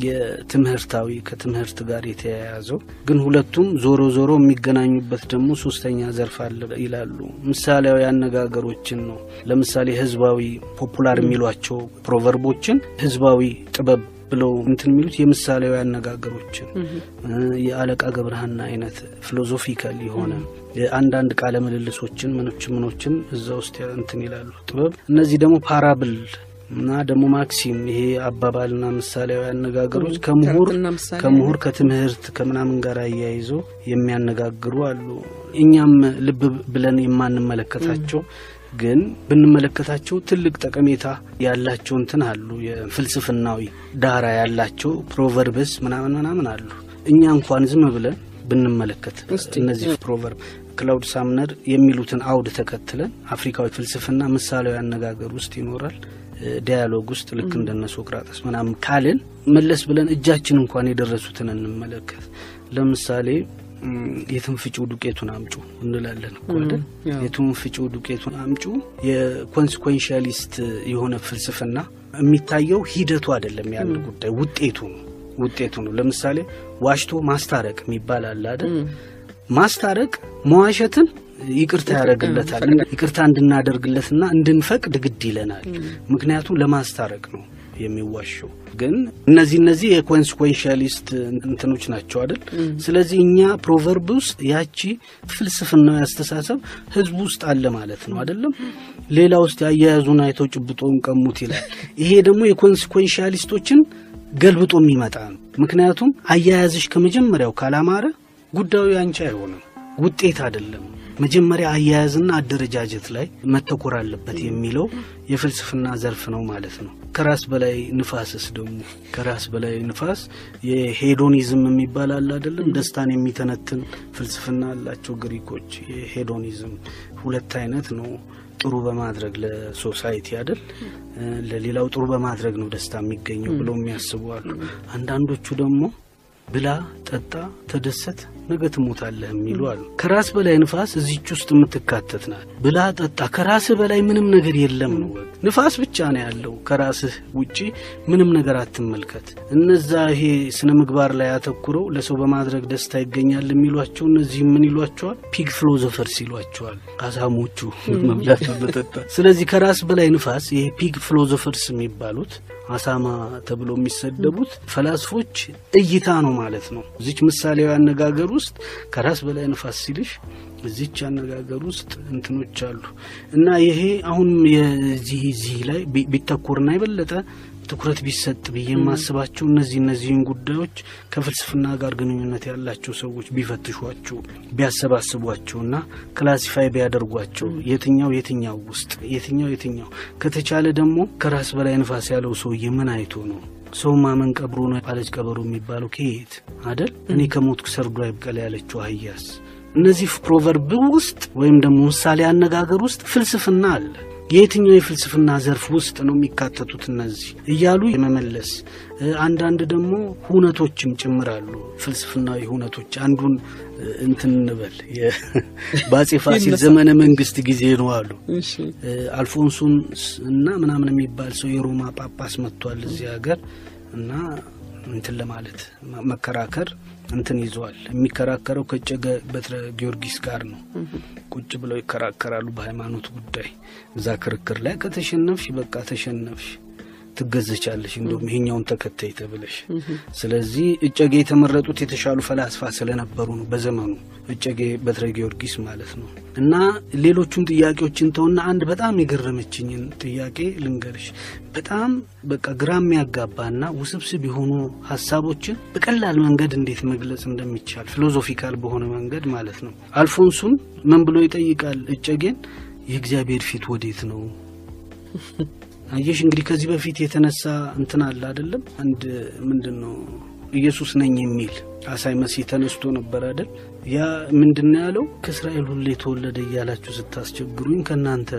የትምህርታዊ ከትምህርት ጋር የተያያዘው ግን ሁለቱም ዞሮ የሚገናኙበት ደግሞ ሶስተኛ ዘርፍ አለ ይላሉ ምሳሌያዊ አነጋገሮችን ነው ለምሳሌ ህዝባዊ ፖፑላር የሚሏቸው ፕሮቨርቦችን ህዝባዊ ጥበብ ብለው እንትምሉት የምሳሌያዊ አነጋገሮችን የአለቃ ገብረሃና አይነት ፍልስፍናዊ ሆነ አንድ አንድ ቃለ ምልልሶችን ምኖችን እዛው እስቲ እንትን ይላሉ ጥበብ እነዚህ ደግሞ ፓራብል እና ደግሞ ማክሲም ይሄ አባባልና ምሳሌያዊ አነጋገሮች ከመሁር ከትምህርት ከመናምን ጋር ያያይዞ የሚያነጋግሩ አሉ እኛም ልብ ብለን የማንመለከታቸው ግን በእንመለከታቸው ትልቅ ተቀሜታ ያላቸው እንትን አሉ የፍልስፍናዊ ዳራ ያላቸው ፕሮቨርብስ ምናምን አሉ እኛ እንኳን ዝም ብለን በእንመለከት እነዚህ ፕሮቨርብ ክላውድ ሳምነር የሚሉትን አውድ ተከትለን አፍሪካዊ ፍልስፍና ምሳሌያዊ አነጋገር ውስጥ ይኖራል ዳያሎግ ውስጥ ልክ እንደነ ሶክራተስ ምናምን ካልን መለስ ብለን እጃችን እንኳን የደረሱትን እንመለከት ለምሳሌ የትንፍጪው ዱቄቱን አምጩ እንላለን እኮ አይደል የትንፍጪው ዱቄቱን አምጩ የኮንሲኩዌንሻሊስት የሆነ ፍልስፍና የሚታየው ሂደቱ አይደለም ያለ ጉዳይ ውጤቱ ነው ለምሳሌ ዋሽቶ ማስታረቅ የሚባል አለ አይደል ማስታረቅ መዋሸትን ይቅርታ ያደርግለታል ይቅርታ እንድናደርግለትና እንድንፈቅድ ግድ ይለናል ምክንያቱም ለማስታረቅ ነው የሚዋሽው ግን እነዚህ የኮንሲኩዌንሻሊስት እንትኖች ናቸው አይደል ስለዚህ እኛ ፕሮቨርብስ ያቺ ፍልስፍናው ያስተሳሰብ ህዝብ ውስጥ አለ ማለት ነው አይደለም ሌላው ውስጥ ያያዙና የተጭብጦን ቀሙት ይላል ይሄ ደግሞ የኮንሲኩዌንሻሊስቶችን ገልብጦ የሚመጣ ነው ምክንያቱም አያያዝሽ ከመጀመሪያው ካላማረ ጉዳዩ ያንቺ አይሆንም ውጤት አይደለም መጀመሪያ አያያዝና አደረጃጀት ላይ መተኮር አለበት የሚለው የፍልስፍና ዘርፍ ነው ማለት ነው ከራስ በላይ ንፋስስ ደሙ ከራስ በላይ ንፋስ የሄዶኒዝም የሚባል አለ አይደለም ደስታን የሚተነትን ፍልስፍና አላቸው ግሪኮች የሄዶኒዝም ሁለት አይነት ነው ጥሩ በማድረግ ለሶሳይቲ አይደል ለሌላው ጥሩ በማድረግ ነው ደስታ የሚገኘው ብለው የሚያስቡዋሉ አንዳንዶቹ ደግሞ ብላ ጠጣ ተደሰት ነገት ሞታለህ የሚሉአሉ ከራስ በላይ ንፋስ እዚች ውስጥ ምትካተትና ብላ ጠጣ ከራስ በላይ ምንም ነገር የለም ነው ንፋስ ብቻ ነው ያለው ከራስ ውጪ ምንም ነገር አትመልከት እነዛ ይሄ ስነ ምግባር ላይ አተኩረው ለሰው በማድረግ ደስታ ይገኛል የሚሏቸው እነዚህ ምን ይሏቸዋል ፒግ ፍሎሶፈርስ ይሏቸዋል አሳሞቹ መብላት በጠጣ ስለዚህ ከራስ በላይ ንፋስ ይሄ ፒግ ፍሎሶፈርስ የሚባሉት አሳማ ተብሎ የሚሰደቡት ፍልስፎች እይታ ነው ማለት ነው እዚች ምሳሌያዊ አነጋገር ውስጥ ከራስ በላይ ንፋስ ሲልሽ እዚች አነጋገር ውስጥ እንትኖች አሉ እና ይሄ አሁን የዚህ ላይ ቢተኮርና ይበለጠ ትኩረት ቢሰጥ በየማስባቸው እነዚህን ጉዳዮች ከፍልስፍና ጋር ግንኙነት ያላቸው ሰዎች ቢፈትሹዋቸው ቢያሰባስቧቸውና ክላሲፋይ ቢያደርጓቸው የትኛው ውስጥ የትኛው ከተቻለ ደግሞ ከራስ በላይ ንፋስ ያለው ሰው የምን አይቶ ነው ሶማ መንቀብሩ ነው አለች ቀበሩ የሚባለው ኬት አይደል እኔ ከሞት ሰርዶ አይብቀል ያለችው አያስ እነዚህ ፕሮቨርብ ውስጥ ወይም ደግሞ ምሳሌ አነጋገር ውስጥ ፍልስፍና አለ የትኛው የፍልስፍና ዘርፍ ውስጥ ነው የሚካተቱት እነዚህ ይያሉ የመመለስ አንድ ደግሞ ሁነቶችም ጭምራሉ ፍልስፍናዊ ሁነቶች አንዱን እንትንንበል የባጽፋ ሲል ዘመነ መንግስት ጊዜ ነው አሉ እሺ አልፎንሱን እና ምናምን የሚባል ሰው የሮማ ጳጳስ መጥቷል እዚህ ሀገር እና እንትን ለማለት መከራከር እንትን ይዟል የሚከራከረው ከጨገ በትረ ጊዮርጊስ ጋር ነው ቁጭ ብለው ይከራከራሉ በሃይማኖት ጉዳይ እዛ ክርክር ላይ ከተሸነፍሽ በቃ ተሸነፍሽ ትገዘቻለሽ እንደውም ይሄኛውን ተከታይ ተብለሽ ስለዚህ እጨገ የተመረጡት የተሻሉ ፍልስፋ ስለነበሩ ነው በዘመኑ እጨገ በትረ ጊዮርጊስ ማለት ነው እና ሌሎቹን ጥያቄዎችን ተውና አንድ በጣም ይገርምችኝን ጥያቄ ልንገርሽ በጣም በቃ ግራም ያጋባና ውስብስብ የሆኑ ሐሳቦችን በቀላል መንገድ እንዴት መግለጽ እንደሚቻል ፍልስፊካል በሆነ መንገድ ማለት ነው አልፎንሱን ምን ብሎ ይጠይቃል እጨገን የእግዚአብሔር ፍት ወዴት ነው አየሽ እንግዲህ ከዚህ በፊት የተነሳ እንትን አለ አይደለም አንድ ምንድነው ኢየሱስ ነኝ የሚል አሳይ መሲህ ተነስቶ ነበር አይደል ያ ምንድነው ያለው ከእስራኤል ሁሉ የተወለደ ያላችሁ ስታስቸግሩኝ ከናንተ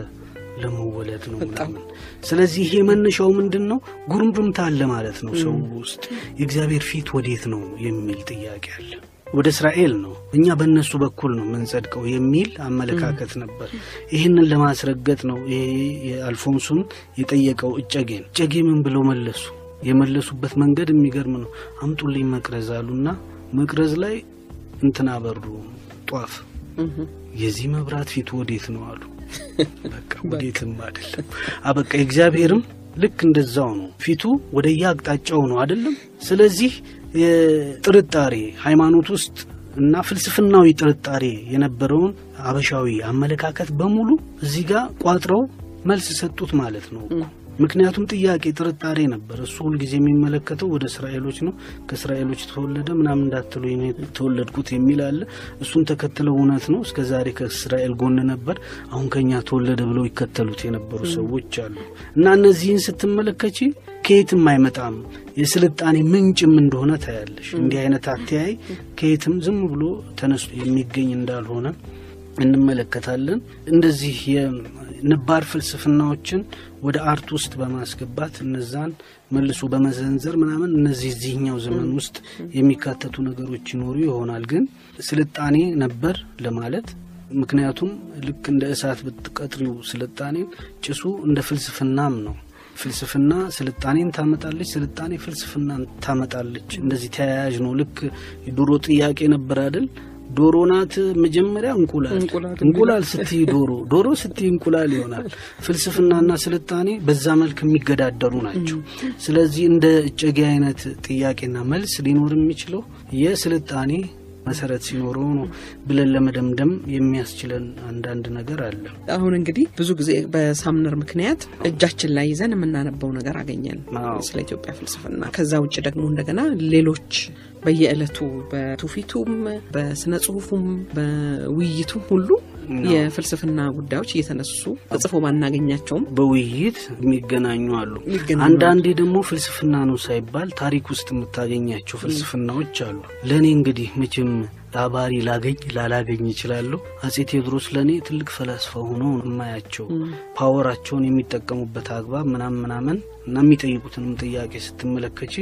ለመወለድ ነው ማለት ስለዚህ ይሄ መነሻው ምንድነው ጉርምዱም ታለ ማለት ነው ሰው ውስጥ የእግዚአብሔር ፍት ወዴት ነው የሚል ጥያቄ አለ ወደ እስራኤል ነው እኛ በእነሱ በኩል ነው መንጸድቀው የሚል አመለካከት ነበር ይሄንን ለማስረገጥ ነው ይሄ የአልፎንሱን የጠየቀው እጨጌን ብለው መለሱ የመለሱበት መንገድ የሚገርም ነው አምጡልኝ መቅረዝ አሉና መቅረዝ ላይ እንትና በርዱ ጧፍ የዚህ መብራት ፍት ወዴት ነው አሉ በቃ ወዴትም አይደለም አበቃ እግዚአብሔርም ልክ እንደዛው ነው ፍቱ ወደ ያቅጣጫው ነው አይደለም ስለዚህ የጥርጣሪ ሃይማኖት ውስጥ እና ፍልስፍናዊ ጥርጣሪ የነበረውን አበሻዊ አመለካከት በሙሉ እዚህ ጋር ቋጥረው መልስ ሰጡት ማለት ነው ምክንያቱም ጥያቄ ጥርጣሪ ነበር እሱ ሁሉ ጊዜ የሚመለከተው ወደ እስራኤሎች ነው ከእስራኤሎች ተወለደ ምናምን እንዳትሉ እኔ ተወለድኩት የሚል አለ እሱን ተከትለው ሆነት ነው እስከዛሬ ከእስራኤል ጎን ነበር አሁን ከኛ ተወለደ ብለው ይከተሉት የነበሩ ሰዎች አሉ እና እነዚህን ስትመለከቺ ከየትም አይመጣም የስልጣኔ ምንጭም እንደሆነ ታያለሽ እንዲህ አይነት አጥያይ ከየትም ዝም ብሎ ተነስቶ የሚገኝ እንዳልሆነ እንመለከታለን እንደዚህ የንባር ፍልስፍናዎችን ወደ አርት ውስጥ በማስገባት እነዛን መልሶ በመዘንዘር ምናምን እነዚህ ዚህኛው ዘመን ውስጥ የሚካተቱ ነገሮች ይኖሩ ይሆናል ግን ስልጣኔ ነበር ለማለት ምክንያቱም ልክ እንደ እሳት በትቀጥሪው ስልጣኔ ጭሱ እንደ ፍልስፍናም ነው ፍልስፍና ስልጣኔን ታመጣለች ስልጣኔ ፍልስፍናን ታመጣለች እንደዚህ ተያያዥ ነው ልክ ዶሮ ጥያቄ ነበር አይደል ዶሮናት መጀመሪያ እንቁላል ስትይ ዶሮ ስትይ እንቁላል ይሆናል ፍልስፍናና ስልጣኔ በዛ መልክ የሚገዳደሩ ናቸው ስለዚህ እንደ እጨጌ አይነት ጥያቄና መልስ ሊኖርም ይችላል የስልጣኔ መሰረት ሲኖረው ነው ብለን ለመደምደም የሚያስችለን አንድ ነገር አለ አሁን እንግዲህ ብዙ ጊዜ በሳምነር ምክንያት እጃችን ላይ ይዘን እናነበው ነገር አገኘን ስለ ኢትዮጵያ ፍልስፍና ከዛው እጭ ደግሞ እንደገና ሌሎች በየዕለቱ በትውፊቱም በስነ ጽሁፉም በውይይቱም ሁሉ የፍልስፍና ጉዳዮች እየተነሱ ጽፎ ማናገኛቸው በውይይት የሚገናኙ አሉ። አንድ አንድ ደግሞ ፍልስፍና ነው ሳይባል ታሪክ ውስጥ የምታገኛቸው ፍልስፍናዎች አሉ። ለኔ እንግዲህ መቼም ታባሪ ላላገኝ ይችላል። አጼ ቴዎድሮስ ለኔ ትልቅ ፈላስፋ ሆኖ ማያቸው ፓወራቸውን የሚጠቀሙበት አግባብ ምናምን የሚጠይቁትንም ጥያቄ ስትመለከቺ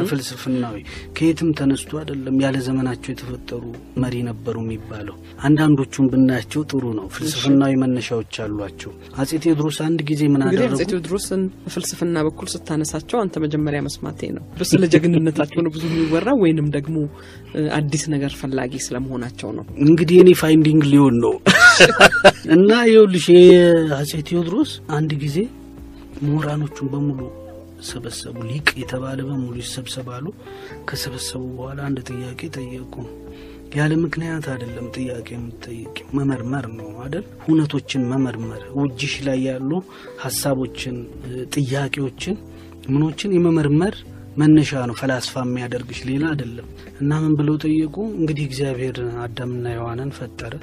ከፍልስፍናዊ ከየትም ተነስቶ አይደለም ያለ ዘመናቸው የተፈጠሩ መሪ ነበሩ የሚባለው። አንዳንዶቹም ብናያቸው ጥሩ ነው ፍልስፍናዊ መነሻዎች አሏቸው። አጼ ቴዎድሮስ አንድ ጊዜ ምን አደረጉ? አጼ ቴዎድሮስን ፍልስፍና በኩል ስታነሳቸው አንተ መጀመሪያ መስማቴ ነው ስለ ጀግንነታቸው ነው ብዙ የሚወራ ወይንም ደግሞ አዲስ ነገር ፈላጊ ስለመሆናቸው ነው። እንግዲህ እኔ ፋይንዲንግ ሊሆን ነው እና ይኸውልሽ አጼ ቴዎድሮስ አንድ ጊዜ ምሁራኖቹን በሙሉ ሰበሰቡ። ሊቅ የተባለ በሙሉ ይሰብሰባሉ። ከሰበሰቡ በኋላ አንድ ጥያቄ ጠየቁ። ያለ ምክንያት አይደለም ጥያቄም ጠይቅ መመርመር ነው አይደል? ሁነቶችን መመርመር ወጅሽ ላይ ያሉ ሐሳቦችን ጥያቄዎችን ምኖችን የመመርመር መነሻ ነው ፈላስፋ የሚያደርግሽ ሌላ አይደለም። እና ምን ብለው ጠየቁ? እንግዲህ እግዚአብሔር አዳምና ሔዋንን ፈጠረ።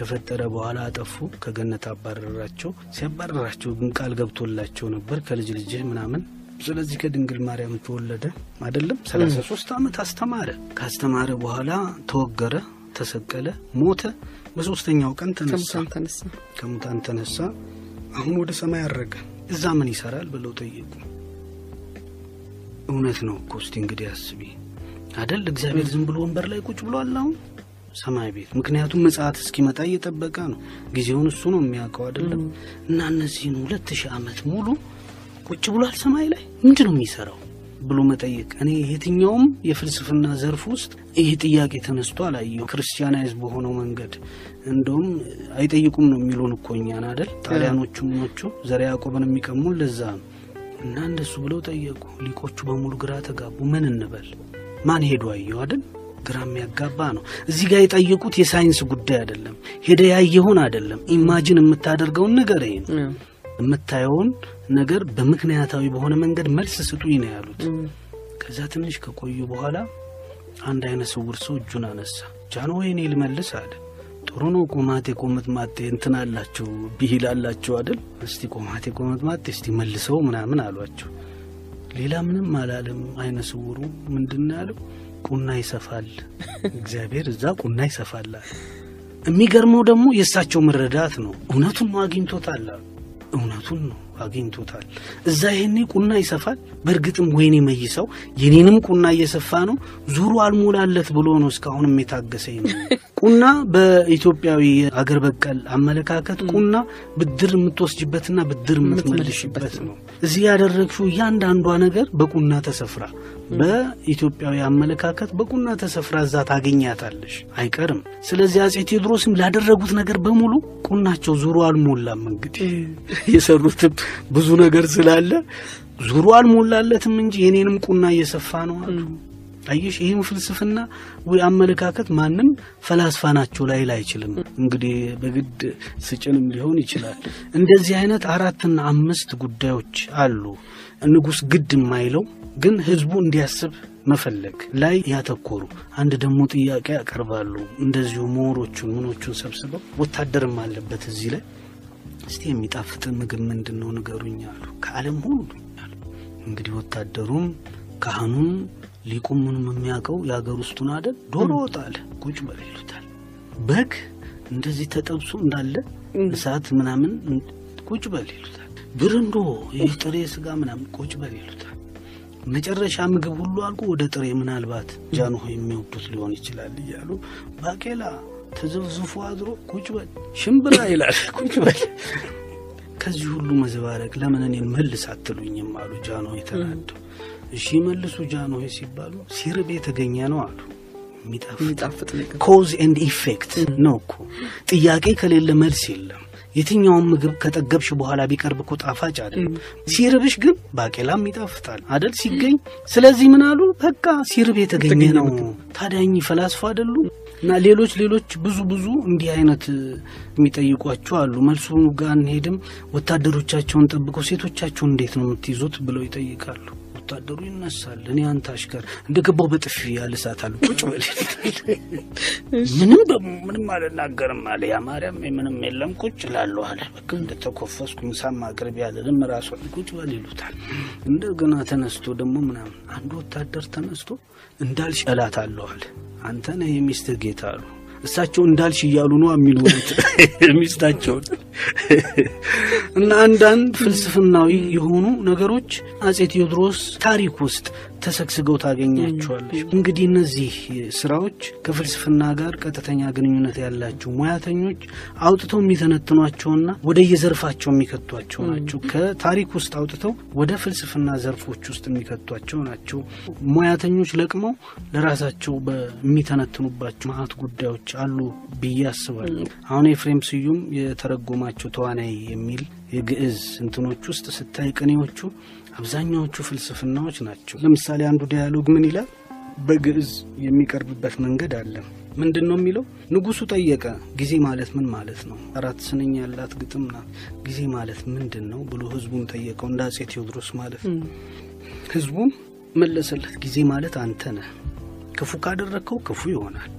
ከፈጠረ በኋላ አጠፉ ከገነት አባረራቸው። ሲያባረራቸው ግን ቃል ገብቶላቸው ነበር ከልጅ ልጅ ምናምን ስለዚህ ከድንግል ማርያም ተወለደ አይደለም 33 ዓመት አስተማረ። ካስተማረ በኋላ ተወገረ፣ ተሰቀለ፣ ሞተ። በሶስተኛው ቀን ተነሳ። ከሙታን ተነሳ። አሁን ወደ ሰማይ አረገ። እዛ ምን ይሰራል ብለው ጠየቁ። እውነት ነው ኮስቲ እንግዲህ አስቢ አይደል? እግዚአብሔር ዝም ብሎ ወንበር ላይ ቁጭ ብሎ አላው ሰማይ ቤት ምክንያቱም መጽሐፍ እስኪመጣ እየተጠበቀ ነው። ጊዜውን እሱ ነው የሚያውቀው አይደለም? እና እነዚህን 2000 ዓመት ሙሉ ቁጭ ብሏል ሰማይ ላይ ምንድነው የሚሰራው ብሎ መጠየቅ እኔ የትኛውም የፍልስፍና ዘርፍ ውስጥ ይሄ ጥያቄ ተነስቶ አላየው። ክርስቲያናይዝ በሆነው መንገድ እንደውም አይጠይቁም ነው የሚሉን እኮኛና አይደል? ጣሊያኖቹም ኖቹ ዘራ ያዕቆብን የሚቀሙ ለዛ እና እንደሱ ብለው ጠየቁ። ሊቆቹ በሙሉ ግራ ተጋቡ። ምን እንበል ማን ሄዱ አየው አይደል? ግራም ያጋባ ነው። እዚህ ጋር የጠየቁት የሳይንስ ጉዳይ አይደለም። ሄደ ያየሁን አይደለም። ኢማጂን የምታደርገውን ነገር ይሄን የምታየውን ነገር በምክንያታዊ በሆነ መንገድ መልስ ስጡኝ ነው ያሉት። ከዛ ትንሽ ከቆዩ በኋላ አንድ አይነ ስውር ሰው እጁን አነሳ። ጃንሆይን ይልመልስ አለ። ጥሩ ነው ቆማቴ ቆመትማቴ እንትናላችሁ ቢላላችሁ አይደል? እስቲ ቆማቴ ቆመትማቴ እስቲ መልሰው ምናምን አሏቸው። ሌላ ምንም አላለም። አይነ ስውሩ ምንድነው ያለው? ቁና ይሰፋል እግዚአብሔር እዛ ቁና ይሰፋል። የሚገርመው ደግሞ የሳቸው ምረዳት ነው። እውነቱን ማግኝቶታል። እውነቱን ነው አግኝቶታል። እዛ ይሄኔ ቁና ይሰፋል። በርግጥም ወይኔ መይሰው የኔንም ቁና እየሰፋ ነው ዙሩ አልሞላለት ብሎ ነው እስካሁንም የታገሰኝ ነው። ቁና በኢትዮጵያዊ አገር በቀል አመለካከት ቁና ብድር የምትወስጅበትና ብድር የምትመልሽበት ነው። እዚህ ያደረግሽው ያንዳንዷ ነገር በቁና ተሰፍራ በኢትዮጵያዊ አመለካከት በቁና ተሰፍራ እዛ ታገኛታለሽ አይቀርም። ስለዚህ አጼ ቴዎድሮስም ላደረጉት ነገር በሙሉ ቁናቸው ዙሩ አልሞላም። እንግዲህ የሰሩት ብዙ ነገር ስላለ ዙሩ አልሞላለትም እንጂ የኔንም ቁና እየሰፋ ነው አሉ። አይሽ ይሄን ፍልስፍና ወይ አመለካከት ማንም ፈላስፋናቸው ላይ አይችልም። እንግዲህ በግድ ስጭንም ሊሆን ይችላል። እንደዚህ አይነት 4 እና 5 ጉዳዮች አሉ። ንጉስ ግድ የማይለው ግን ህዝቡ እንዲያስብ መፈለግ ላይ ያተኮሩ። አንድ ደሞ ጥያቄ ያቀርባሉ። እንደዚሁ ሞሮቹን ምኖቹን ሰብስበው ወታደርም አለበት እዚህ ላይ እስቲ የሚጣፍጥ ምግብ ምንድነው ንገሩኝ አሉ። ከዓለም ሁሉ እንግዲህ ወታደሩም ካህኑም ሊቁም ምንም የሚያቀው ያገር ውስጡን አይደል? ዶሮ ወጣለ ቁጭ በለይሉታል። በግ እንደዚህ ተጠብሶ እንዳለ ሰዓት ምናምን ቁጭ በለይሉታል። ብርንዶ የጥሬ ስጋ ምናምን ቁጭ በለይሉታል። መጨረሻ ምግብ ሁሉ አልቆ ወደ ጥሬ ምናልባት ጃንሆይ የሚወጡት ሊሆን ይችላል ይላሉ። ባቄላ ተዘፍዝፎ አድሮ ቁጭ በል ሽምብራ ይላል ቁጭ በል። ከዚህ ሁሉ መዘባረቅ ለምን እኔን መልስ አትሉኝም አሉ ጃንሆይ ተናደዱ። እሺ መልሱ ጃንሆይ ሲባሉ ሲርብ የተገኘ ነው አሉ። የሚጣፍጥ ነገር ኮዝ ኤንድ ኢፌክት ነውኮ። ጥያቄ ከሌለ መልስ የለም። የትኛው ምግብ ከተገብሽ በኋላ ቢቀርብ እኮ ጣፋጭ አይደል? ሲርብሽ ግን ባቄላም ይጣፍጣል አይደል ሲገኝ? ስለዚህ ምን አሉ? በቃ ሲርብ የተገኘ ነው። ታዳኝ ፈላስፋ አይደሉ? እና ሌሎች ብዙ እንዲህ አይነት የሚጠይቋቸው አሉ። መልሱ ጋር እንሄድም ወታደሮቻቸውን ጠብቀው ሴቶቻቸውን እንዴት ነው የምትይዙት ብለው ይጠይቃሉ። ወታደሩ ይነሳል እኔ አንተ አሽከር እንደገባው በጥፊ ያልሳታል ቁጭ በል ምንም ምንም አልናገርም አለ ያ ማርያም ምንም የለም ቁጭ ላለው አለ በቃ እንደተኮፈስኩኝ ሳማ ቅርብ ያለንም ራሱ ቁጭ በል ይሉታል እንደገና ተነስቶ ደሞ ምናም አንድ ወታደር ተነስቶ እንዳልሽ አላታለው አለ አንተ ነህ የሚስት ጌታ አለ እሳቸው እንዳልሽ ይያሉ ነው አሚሉት ሚስታቸው እና አንዳንድ ፍልስፍናዊ የሆኑ ነገሮች አጼ ቴዎድሮስ ታሪክ ውስጥ ተሰክስገው ታገኛቸዋለሽ እንግዲህ እነዚህ ስራዎች ከፍልስፍና ጋር ቀጥተኛ ግንኙነት ያላቸው ሙያተኞች አውጥተው የሚተነትኗቸውና ወደ የዘርፋቸው የሚከቷቸው ናቸው ከታሪክ ውስጥ አውጥተው ወደ ፍልስፍና ዘርፎች ውስጥ የሚከቷቸው ናቸው ሙያተኞች ለቅመው ለራሳቸው በሚተነትኑባቸው ማህት ጉዳዮች አሉ በያስባሉ አሁን ኤፍሬም ስዩም የተረጎማቸው ተዋናይ የሚል የግዕዝ እንትኖች ውስጥ ስታይ ቀኔዎቹ አብዛኛዎቹ ፍልስፍናዎች ናቸው ለምሳሌ አንዱ ዳያሎግ ምን ይላል በግዕዝ የሚቀርብበት መንገድ አለ ምንድነው የሚለው ንጉሱ ጠየቀ ግዜ ማለት ምን ማለት ነው አራት ስንኝ ያላት ግጥምና ግዜ ማለት ምንድነው ብሎ ህዝቡን ጠየቀው እንደ አጼ ቴዎድሮስ ማለት ህዝቡ መለሰለት ግዜ ማለት አንተ ነህ ክፉ ካደረከው ክፉ ይሆናል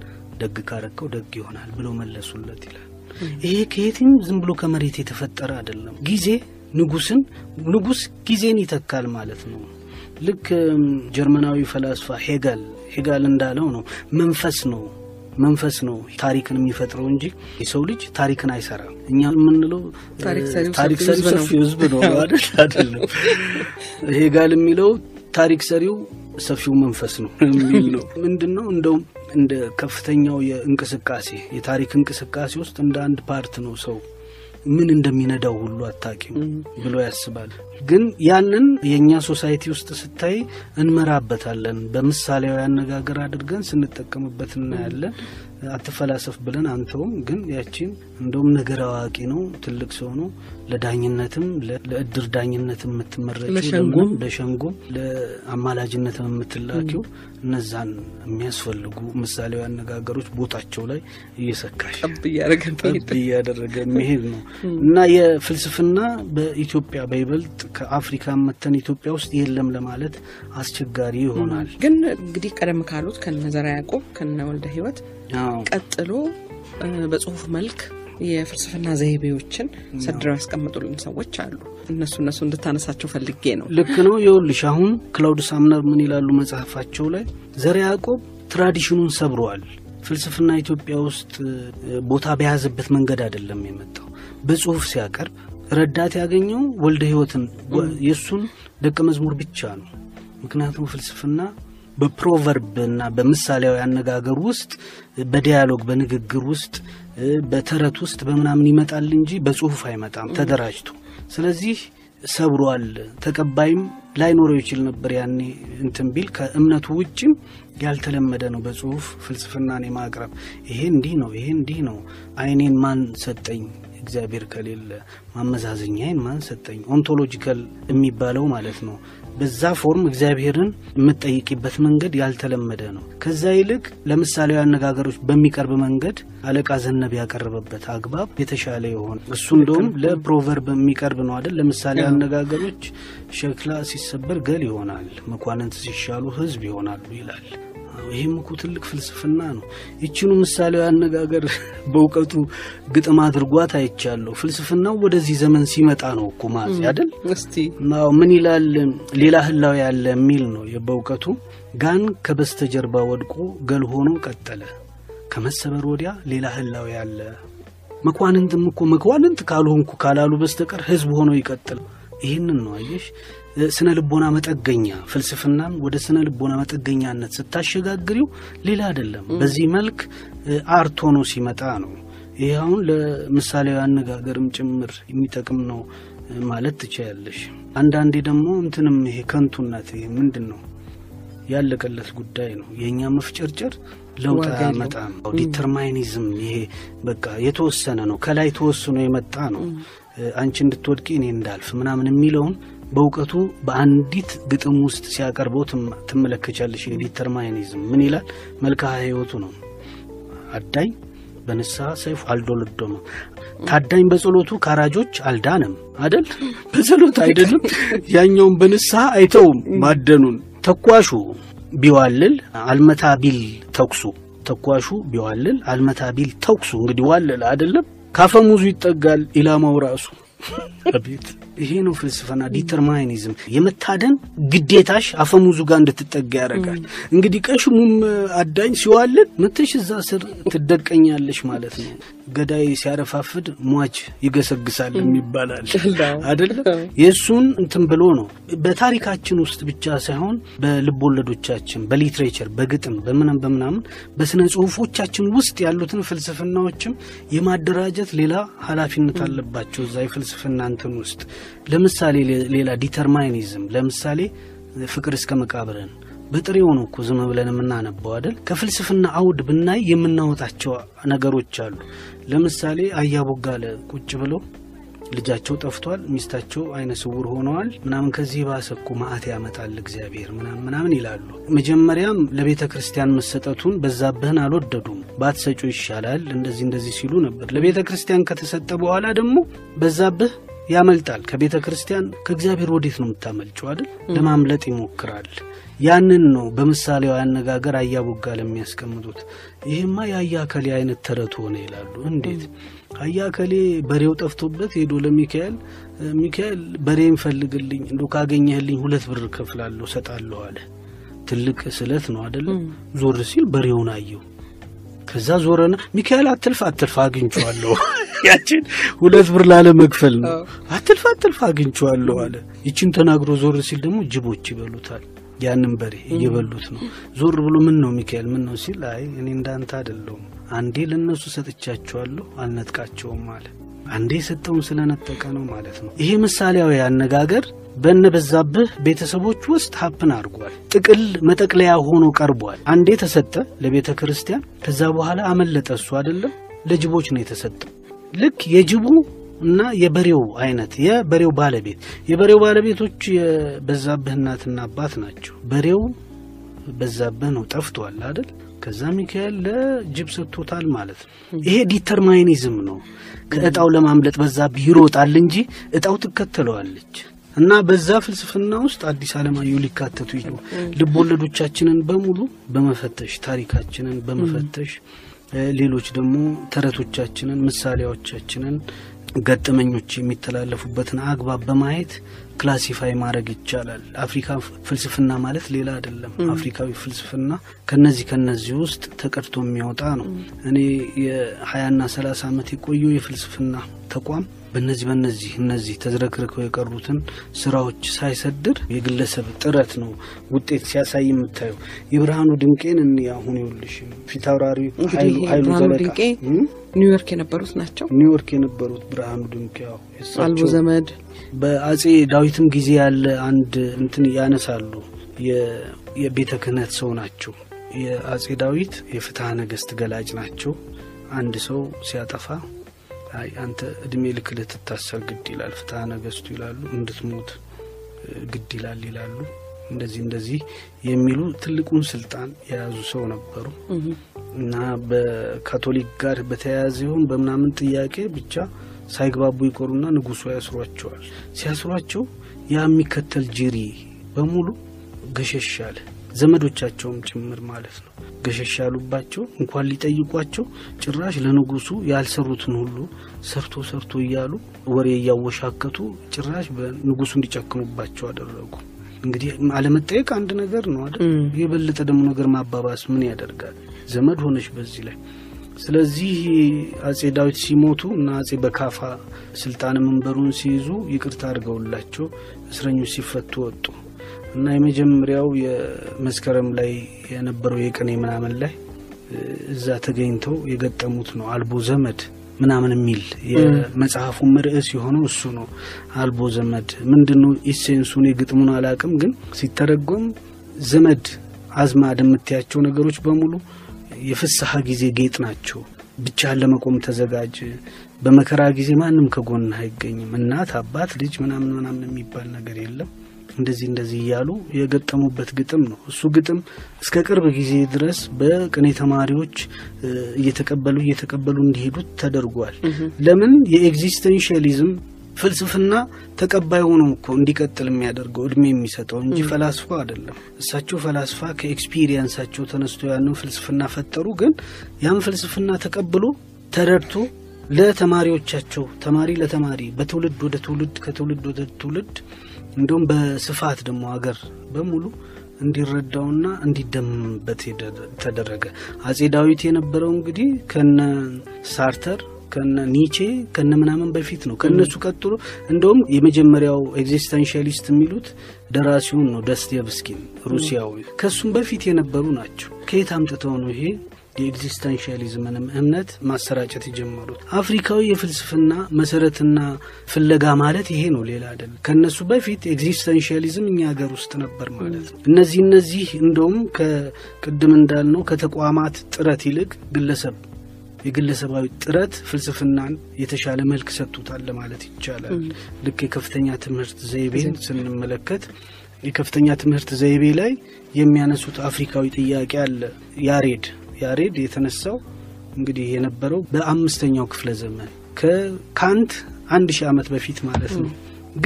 ደግ ካደረከው ደግ ይሆናል ብሎ መለሱለት ይላል ይሄ ከየትም ዝም ብሎ ከመሬት የተፈጠረ አይደለም ግዜ ንጉስን ንጉስ ጊዜን ይተካል ማለት ነው ልክ ጀርመናዊ ፈላስፋ ሄገል እንዳለው ነው መንፈስ ነው ታሪክን የሚፈጥረው እንጂ የሰው ልጅ ታሪክን አይሰራም እኛ ምንለው ታሪክ ሰሪው ህዝብ ነው አይደል ሄገል የሚለው ታሪክ ሰሪው ሰፊው መንፈስ ነው የሚለው ምንድነው እንደው እንደ ከፍተኛው የእንቅስቃሴ የታሪክ እንቅስቃሴ ውስጥ እንደ አንድ ፓርት ነው ሰው ምን እንደሚነዳው ሁሉ አጣቂው ብሎ ያስባል ግን ያንን የኛ ሶሳይቲ ውስጥ ስታይ እንመራበታለን በምሳሌው ያነጋገር አድርገን ስንተከምበት እና ያለ አትፈላሰፍ ብለን አንተውም ግን ያቺን እንደውም ነገር አዋቂ ነው ትልቅ ሰው ነው ለዳኝነትም ለእድር ዳኝነትም የምትመረጪው ለሸንጎ ለአማላጅነትም የምትላኪው እነዛን የሚያስፈልጉ ምሳሌው ያነጋገሮች ቦታቸው ላይ እየሰካሽ አብያደረገን መሄድ ነው እና የፍልስፍና በኢትዮጵያ በይበልጥ ከአፍሪካ መተን ኢትዮጵያ ውስጥ የለም ለማለት አስቸጋሪ ይሆናል ግን እንግዲህ ቀደም ካሉት ከነዘራ ያዕቆብ ከነወልደ ህይወት ቀጥሎ በጽሁፍ መልክ የፍልስፍና ዘይቤዎችን ሰድረው ያስቀምጡልን ሰዎች አሉ እነሱ እንድታነሳቸው ፈልጌ ነው ልክ ነው ይኸውልሽ አሁን ክላውድ ሳምነር ምን ይላሉ መጽሐፋቸው ላይ ዘራ ያዕቆብ ትራዲሽኑን ሰብሯል ፍልስፍና ኢትዮጵያ ውስጥ ቦታ በያዘበት መንገድ አይደለም የመጣው በጽሁፍ ሲያቀርብ ረዳት ያገኘው ወልደ ህይወትን የሱን ደቀ መዝሙር ብቻ ነው ምክንያቱም ፍልስፍና በፕሮቨርብና በምሳሌያዊ አነጋገር ውስጥ በዳያሎግ በንግግር ውስጥ በተረት ውስጥ በመናምን ይመጣል እንጂ በጽሁፍ አይመጣም ተደራጅቶ ስለዚህ ሰብሯል ተቀባይም ላይኖር ይችላል ነበር ያኔ እንትን ቢል ከእምነቱ ውጭም ያልተለመደ ነው በጽሁፍ ፍልስፍናን የማቅረብ ይሄ እንዲህ ነው አይኔን ማን ሰጠኝ እግዚአብሔር ከሌለ ማመዛዘኛዬን ማን ሰጠኝ ኦንቶሎጂካል የሚባለው ማለት ነው በዛ ፎርም እግዚአብሔርን የምትጠይቂበት መንገድ ያልተለመደ ነው ከዛ ይልቅ ለምሳሌው ያነጋገሮች በሚቀርብ መንገድ አለቃ ዘነብ ያቀርበበት አግባብ የተሻለ ይሆን እሱ እንደውም ለፕሮቨርብ የሚቀርብ ነው አይደል ለምሳሌው ያነጋገሮች ሸክላ ሲሰበር ገል ይሆናል መኳንንት ሲሻሉ ህዝብ ይሆናሉ ይላል ይሄም እኮ ትልቅ ፍልስፍና ነው እቺኑ ምሳሌው ያነጋገር በውቀቱ ግጥም አድርጓት አይቻለው ፍልስፍናው ወደዚህ ዘመን ሲመጣ ነው እኮ ማለት አይደል እስቲ ነው ምን ይላል ሌላ ህላው ያለ ሚል ነው የበውቀቱ ጋን ከበስተጀርባ ወድቆ ገል ሆኖ ቀጠለ ከመሰበር ወዲያ ሌላ ህላው ያለ መኳንንትም እኮ መኳንንት ካልሆንኩ ካላሉ በስተቀር ህዝብ ሆኖ ይቀጥል ይሄንን ነው አይሽ ስነ ልቦና መጠገኛ ፍልስፍናን ወደ ስነ ልቦና መጠገኛነት ስታሸጋግሪው ሌላ አይደለም በዚህ መልክ አርት ሆኖ ሲመጣ ነው ይሄው ለምሳሌው ያነጋገርም ጭምር የሚጠቅም ነው ማለት ትችያለሽ አንዳንዴ ደግሞ እንትንም ይሄ ከንቱነት ምንድነው ያለቀለት ጉዳይ ነው የኛ መፍጨርጨር ለውጥ አመጣም ዲተርማይኒዝም ይሄ በቃ የተወሰነ ነው ከላይ ተወሰነ የመጣ ነው አንቺ እንድትወድቂ እኔ እንዳልፍ ምናምን የሚለውን በውቀቱ በአንዲት ግጥም ውስጥ ሲያቀርበው ተመለከቻለሽ ዲተርማይኒዝም ምን ይላል መልካ ህይወቱ ነው አዳኝ በነሳ ሰይፍ አልዶልዶማ ታዳኝ በጸሎቱ ካራጆች አልዳንም አይደል? በጸሎት አይደለም ያኛውን በንሳ አይተውም ማደኑን ተቋሹ ቢዋልል አልመታቢል ተኩሱ ተቋሹ ቢዋልል አልመታቢል ተኩሱ እንግዲህ ዋልል አይደለም ካፈሙዙ ይጣጋል ኢላማው ራሱ አብይት ይሄን ፍልስፍና ዲተርማይኒዝም የመታደን ግዴታሽ አፈሙዙ ጋር እንድትጠጋ ያረጋል እንግዲህ ቀሽሙም አዳኝ ሲዋልል መተሽ እዛ ስር ትደቀኛለሽ ማለት ነው ገዳይ ሲያረፋፍድ ሟች ይገሰግሳል የሚባላል አይደል የሱን እንትን ብሎ ነው በታሪካችን ውስጥ ብቻ ሳይሆን በልቦለዶቻችን በሊትሬቸር በግጥም በመንም በመናምን በስነ ጽሁፎቻችን ውስጥ ያሉትን ፍልስፍናዎችም የማደራጀት ሌላ ኃላፊነት አለባቸው ዛይ ፍልስፍና እንትን ውስጥ ለምሳሌ ሌላ ዲተርማይኒዝም ለምሳሌ ፍቅር እስከ መቃብርን በጥሪው ነው እኮ ዝም ብለን እናነባው አይደል ከፍልስፍና አውድ ብናይ የምናወጣቸው ነገሮች አሉ ለምሳሌ አያቦጋለ ቁጭ ብሎ ልጃቸው ጠፍቷል ሚስታቸው አይነ ስውር ሆነዋል እናም ከዚህ ባሰኩ ማአት ያመጣል እግዚአብሔር እናም ይላሉ መጀመሪያም ለቤተክርስቲያን መሰጠቱን በዛብህን አልወደዱም ባትሰጩ ይሻላል እንደዚህ ሲሉ ነበር ለቤተክርስቲያን ከተሰጠ በኋላ ደግሞ በዛብህ ያመልጣል ከቤተክርስቲያን ከእግዚአብሔር ወዴት ነው መታመልጨው አይደል ለማምለጥ ይሞክራል ያንን ነው በመሳሌው ያነጋገር አያቦጋለ የሚያስቀምጡት ይሄማ ያያከለ አይነት ተረት ሆነ ይላሉ እንዴት አያከለ በሬው ጠፍቶበት ሄዶ ለሚካኤል ሚካኤል በሬን ፈልግልኝ እንደው ካገኘህልኝ 2 ብር ከፍላለሁ ሰጣለሁ አለ ትልቅ ስለት ነው አይደል ዞር ሲል በሬውን አየው ከዛ ዞረና ሚካኤል አትልፋ አግኝቻለሁ ያቺን 2 ብር ላለ መክፈል ነው አትልፋ አግኝቻለሁ አለ ይቺን ተናግሮ ዞር ሲል ደግሞ ጅቦች ይበሉታል ያንን በሬ እየበሉት ነው ዞር ብሎ ምን ነው ሚካኤል ምን ነው ሲል አይ እኔ እንዳንተ አይደለም አንዴ ለነሱ ሰጥቻቸዋለሁ አልነጥቃቸውም ማለት አንዴ ሰጠውን ስለነጠቀ ነው ማለት ነው ይሄ ምሳሌያዊ አነጋገር በነበዛብህ ቤተሰቦች ውስጥ ሀፕን አርጓል ጥቅል መጠቅለያ ሆኖ ቀርቧል አንዴ ተሰጠ ለቤተክርስቲያን ከዛ በኋላ አመለጠሱ አይደለም ለጅቦች ነው የተሰጠው ልክ የጅቡ እና የበሬው አይነት የበሬው ባለቤት የበሬው ባለቤቶች በዛብህ እናትና አባት ናቸው በሬው በዛብህ ነው ጠፍቷል አይደል ከዛ ሚካኤል ለጅብ ሰጥቷል ማለት ነው ይሄ ዲተርማይኒዝም ነው ከእጣው ለማምለጥ በዛብህ ይሮጣል እንጂ እጣው ትከተለዋለች እና በዛ ፍልስፍና ውስጥ አዲስ አለማየሁ ሊካተቱ ይችላል ልቦለዶቻችንን በሙሉ በመፈተሽ ታሪካችንን በመፈተሽ ሌሎች ደግሞ ተረቶቻችንን ምሳሌዎቻችንን ገጠመኞች የሚተላለፉበትን አግባብ በማየት ክላሲፋይ ማድረግ ይቻላል አፍሪካ ፍልስፍና ማለት ሌላ አይደለም አፍሪካዊ ፍልስፍና ከነዚህ ውስጥ ተቀርቶ የሚወጣ ነው እኔ የ20 እና 30 ዓመት የቆዩ የፍልስፍና ተቋም በእነዚህ ተዝረክርከው የቀሩትን ስራዎች ሳይሰድር የግለሰብ ጥረት ነው ውጤት ሲያሳይ የምታዩ ይብራሃኑ ድንቄን እንያሁን ይውልሽ ፊታውራሪ ኃይሉ ዘለቃ ኒውዮርክ የነበሩት ናቸው ኒውዮርክ የነበሩት ብራሃኑ ድንቄው አልቦ ዘመድ በአጼ ዳዊትም ጊዜ ያለ አንድ እንትን ያነሳሉ የቤተክህነት ሰው ናቸው የአጼ ዳዊት የፍትሐ ነገሥት ገላጭ ናቸው አንድ ሰው ሲያጠፋ አይ አንተ እድሜ ልክለት ተታሰር ግድ ይላል ፍትሐ ነገሥቱ ይላሉ እንድትሞት ግድ ይላል ይላሉ እንደዚህ የሚሉ ትልቁን ስልጣን ያዙ ሰው ነበሩ እና በካቶሊክ ጋር በተያያዘውን በመናምን ጥያቄ ብቻ ሳይግባቡ ይቆሩና ንጉሱ ያስሯቸዋል ሲያስሯቸው ያሚከተል ጅሪ በሙሉ ገሸሻለ ዘመዶቻቸውም ጭምር ማለት ነው ገሸሻሉባቸው እንኳን ሊጠይቋቸው ጭራሽ ለንጉሱ ያልሰሩትን ሁሉ ሰርቶ ይያሉ ወሬ ያወሻከቱ ጭራሽ በንጉሱ እንዲጨክኑባቸው አደረጉ እንግዲህ አለመጠየቅ አንድ ነገር ነው አይደል የበለጠ ደሞ ነገር ማባባስ ምን ያደርጋል ዘመድ ሆነሽ በዚህ ላይ ስለዚህ አጼ ዳዊት ሲሞቱ እና አጼ በካፋ ስልጣን መንበሩን ሲይዙ ይቅርታ አድርገውላቸው እስረኞች ሲፈቱ ወጡ እና የመጀመሪያው የመስከረም ላይ የነበረው የቀኔ ምናምን ላይ እዛ ተገኝተው የገጠሙት ነው አልቦ ዘመድ ምናምን ሚል የመጽሐፉ ምርዕስ የሆነው እሱ ነው አልቦ ዘመድ ምንድነው ኢሴንሱን የግጥሙን አላቀም ግን ሲተረጎም ዘመድ አዝማድ የምትያቸው ነገሮች በሙሉ የፍስሐ ጊዜ ጌጥ ናቸው ብቻ ለመቆም ተዘጋጅ በመከራ ጊዜ ማንም ከጎን አይገኝም እናት አባት ልጅ ምናምን የሚባል ነገር የለም እንደዚህ እንደዚህ ያሉ የገጠሙበት ግጥም ነው። እሱ ግጥም እስከ ቅርብ ጊዜ ድረስ በቀኔ ተማሪዎች እየተቀበሉ እንዲሄዱት ተደርጓል። ለምን የኤግዚስተንሻሊዝም ፍልስፍና ተቀባይ ሆኖ እኮ እንዲቀጥል የሚያደርገው እድሜ የሚሰጠው እንጂ ፈላስፋ አይደለም። እሳቸው ፈላስፋ ከኤክስፒሪየንሳቸው ተነስቶ ያንን ፍልስፍና ፈጠሩ። ግን ያን ፍልስፍና ተቀብሎ ተረድቶ ለተማሪዎቻቸው ተማሪ ለተማሪ በትውልድ ወደ ትውልድ ከትውልድ ወደ ትውልድ እንደም በስፋት ደሞ ሀገር በሙሉ እንዲረዳውና እንዲደምበት ተደረገ። አጼ ዳዊት የነበረው እንግዲህ ከነ ሳርተር ከነ ኒቼ ከነ ምናምን በፊት ነው። ከነሱ ቀጥሎ እንደውም የመጀመሪያው ኤግዚስተንሻሊስት የሚሉት ደራሲው ነው ዶስቶቭስኪ ሩሲያው። ከሱም በፊት የነበሩ ናቸው። ከየት አምጥተው ነው ይሄ የኤግዚስተንሻሊዝምን እምነት ማሰራጨት የጀመሩት? አፍሪካዊ የፍልስፍና መሰረትና ፍለጋ ማለት ይሄ ነው፣ ሌላ አይደለም። ከነሱ በፊት ኤግዚስተንሻሊዝም እኛ ሀገር ውስጥ ነበር ማለት ነው። እነዚህ እንደውም ከቅድም እንዳልነው ከተቋማት ጥረት ይልቅ የግለሰባዊ ጥረት ፍልስፍናን የተሻለ መልክ ሰጥቷል ማለት ይቻላል። ልክ የከፍተኛ ትምህርት ዘይቤን ስንመለከት የከፍተኛ ትምህርት ዘይቤ ላይ የሚያነሱት አፍሪካዊ ጥያቄ አለ። ያሬድ የተነሳው እንግዲህ የነበረው በአምስተኛው ክፍለ ዘመን ከካንት 1000 ዓመት በፊት ማለት ነው።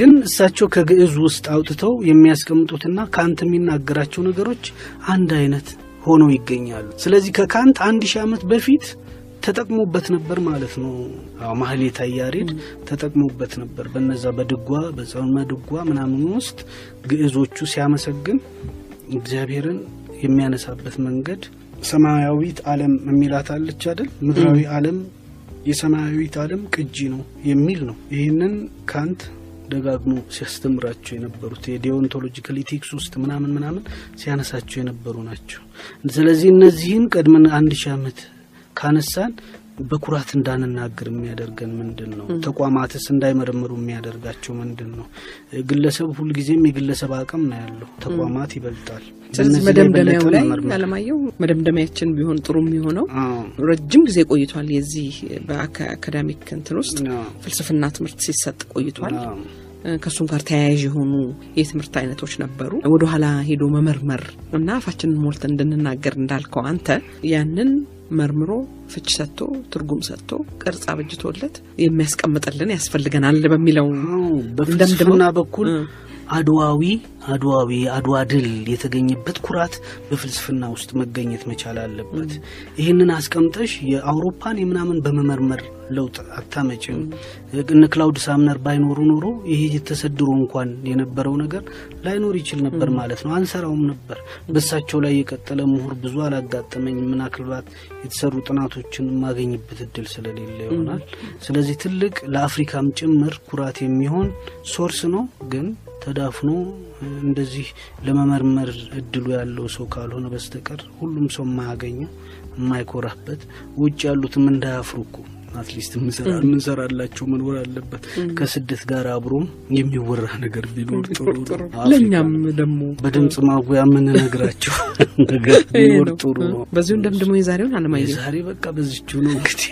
ግን እሳቸው ከግዕዝ ውስጥ አውጥተው የሚያስቀምጡትና ካንት የሚናገራቸው ነገሮች አንድ አይነት ሆነው ይገኛሉ። ስለዚህ ከካንት 1000 ዓመት በፊት ተጠቅሞበት ነበር ማለት ነው። አዎ ማህሌታ ያሬድ ተጠቅሞበት ነበር። በነዛ በድጓ በጾመ ድጓ ምናምን ውስጥ ግዕዞቹ ሲያመሰግን እግዚአብሔርን የሚያነሳበት መንገድ ሰማያዊት ዓለም የሚላት አለች አይደል? ምድራዊ ዓለም የሰማያዊት ዓለም ቅጂ ነው የሚል ነው። ይሄንን ካንት ደጋግሞ ሲያስተምራቸው የነበሩት የዲኦንቶሎጂካል ኢቲክስ ውስጥ ምናምን ሲያነሳቸው የነበሩ ናቸው። ስለዚህ እነዚህን ቀድመን 1000 ዓመት ካነሳን በኩራት እንዳንናገር የሚያደርገን ምንድነው? ተቋማትስ እንዳይመረመሩ የሚያደርጋቸው ምንድነው? ግለሰብ ሁሉ ጊዜም የግለሰብ አቅም ነው ያለው፣ ተቋማት ይበልጣል። ስለዚህ መደምደሚያው ላይ አለማየሁ መደምደሚያችን ቢሆን ጥሩ የሚሆነው ረጅም ጊዜ ቆይቷል። የዚህ በአካዳሚክ እንትን ውስጥ ፍልስፍና ትምህርት ሲሰጥ ቆይቷል። ከሱም ጋር ተያያዥ የሆኑ የትምህርት አይነቶች ነበሩ። ወደ ኋላ ሄዶ መመርመር እና አፋችንን ሞልተን እንድንናገር እንዳልከው አንተ ያንን መርምሮ ፍች ሰጥቶ ትርጉም ሰጥቶ ቅርጽ አብጅቶለት የሚያስቀምጥልን ያስፈልገናል በሚለው በፍልስፍና በኩል አድዋዊ አድዋድል የተገኘበት ኩራት በፍልስፍና ውስጥ መገኘት መቻል አለበት። ይሄንን አስቀምጠሽ የአውሮፓን የምናምን በመመርመር ለውጥ አታመጭም። ግን ክላውድ ሳምነር ባይኖር ኖሮ ይሄ የተሰደሩ እንኳን የነበረው ነገር ላይኖር ይችል ነበር ማለት ነው። አንሰራውም ነበር። በሳቸው ላይ የከተለ ምሁር ብዙ አላጋጠመኝ ምናክልባት የተሰሩ ጥናቶችን ማገኝበት እድል ስለሌለ ይሆናል። ስለዚህ ትልቅ ለአፍሪካም ጭምር ኩራት የሚሆን ሶርስ ነው። ግን ተዳፍኖ እንደዚህ ለመመርመር እድሉ ያለው ሰው ካልሆነ በስተቀር ሁሉም ሰው ማያገኙ ማይኮራበት ወጭ ያሉትም እንዳያፍሩኩ አትሊስት ምንሰራላችሁ መኖር አለበት። ከስደት ጋር አብሮ የሚወራ ነገር ቢኖር ጥሩ ነው። ለኛም ደሞ በደምጽ ማጉያ ምን ነግራችሁ ነገር ቢኖር ጥሩ ነው። በዚሁ እንደምደሞ የዛሬውን አለማየሁ ዛሬ በቃ በዚህችሁ ነው እንግዲህ።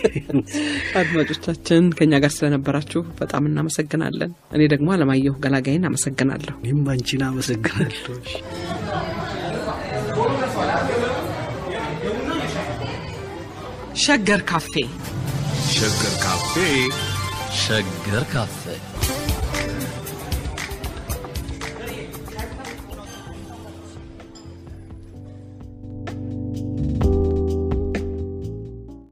አድማጮቻችን ከኛ ጋር ስለነበራችሁ በጣም እናመሰግናለን። እኔ ደግሞ አለማየሁ ገላጋይን አመሰግናለሁ። እኔም ባንቺና አመሰግናለሁ። Sugar Cafe. Sugar Cafe.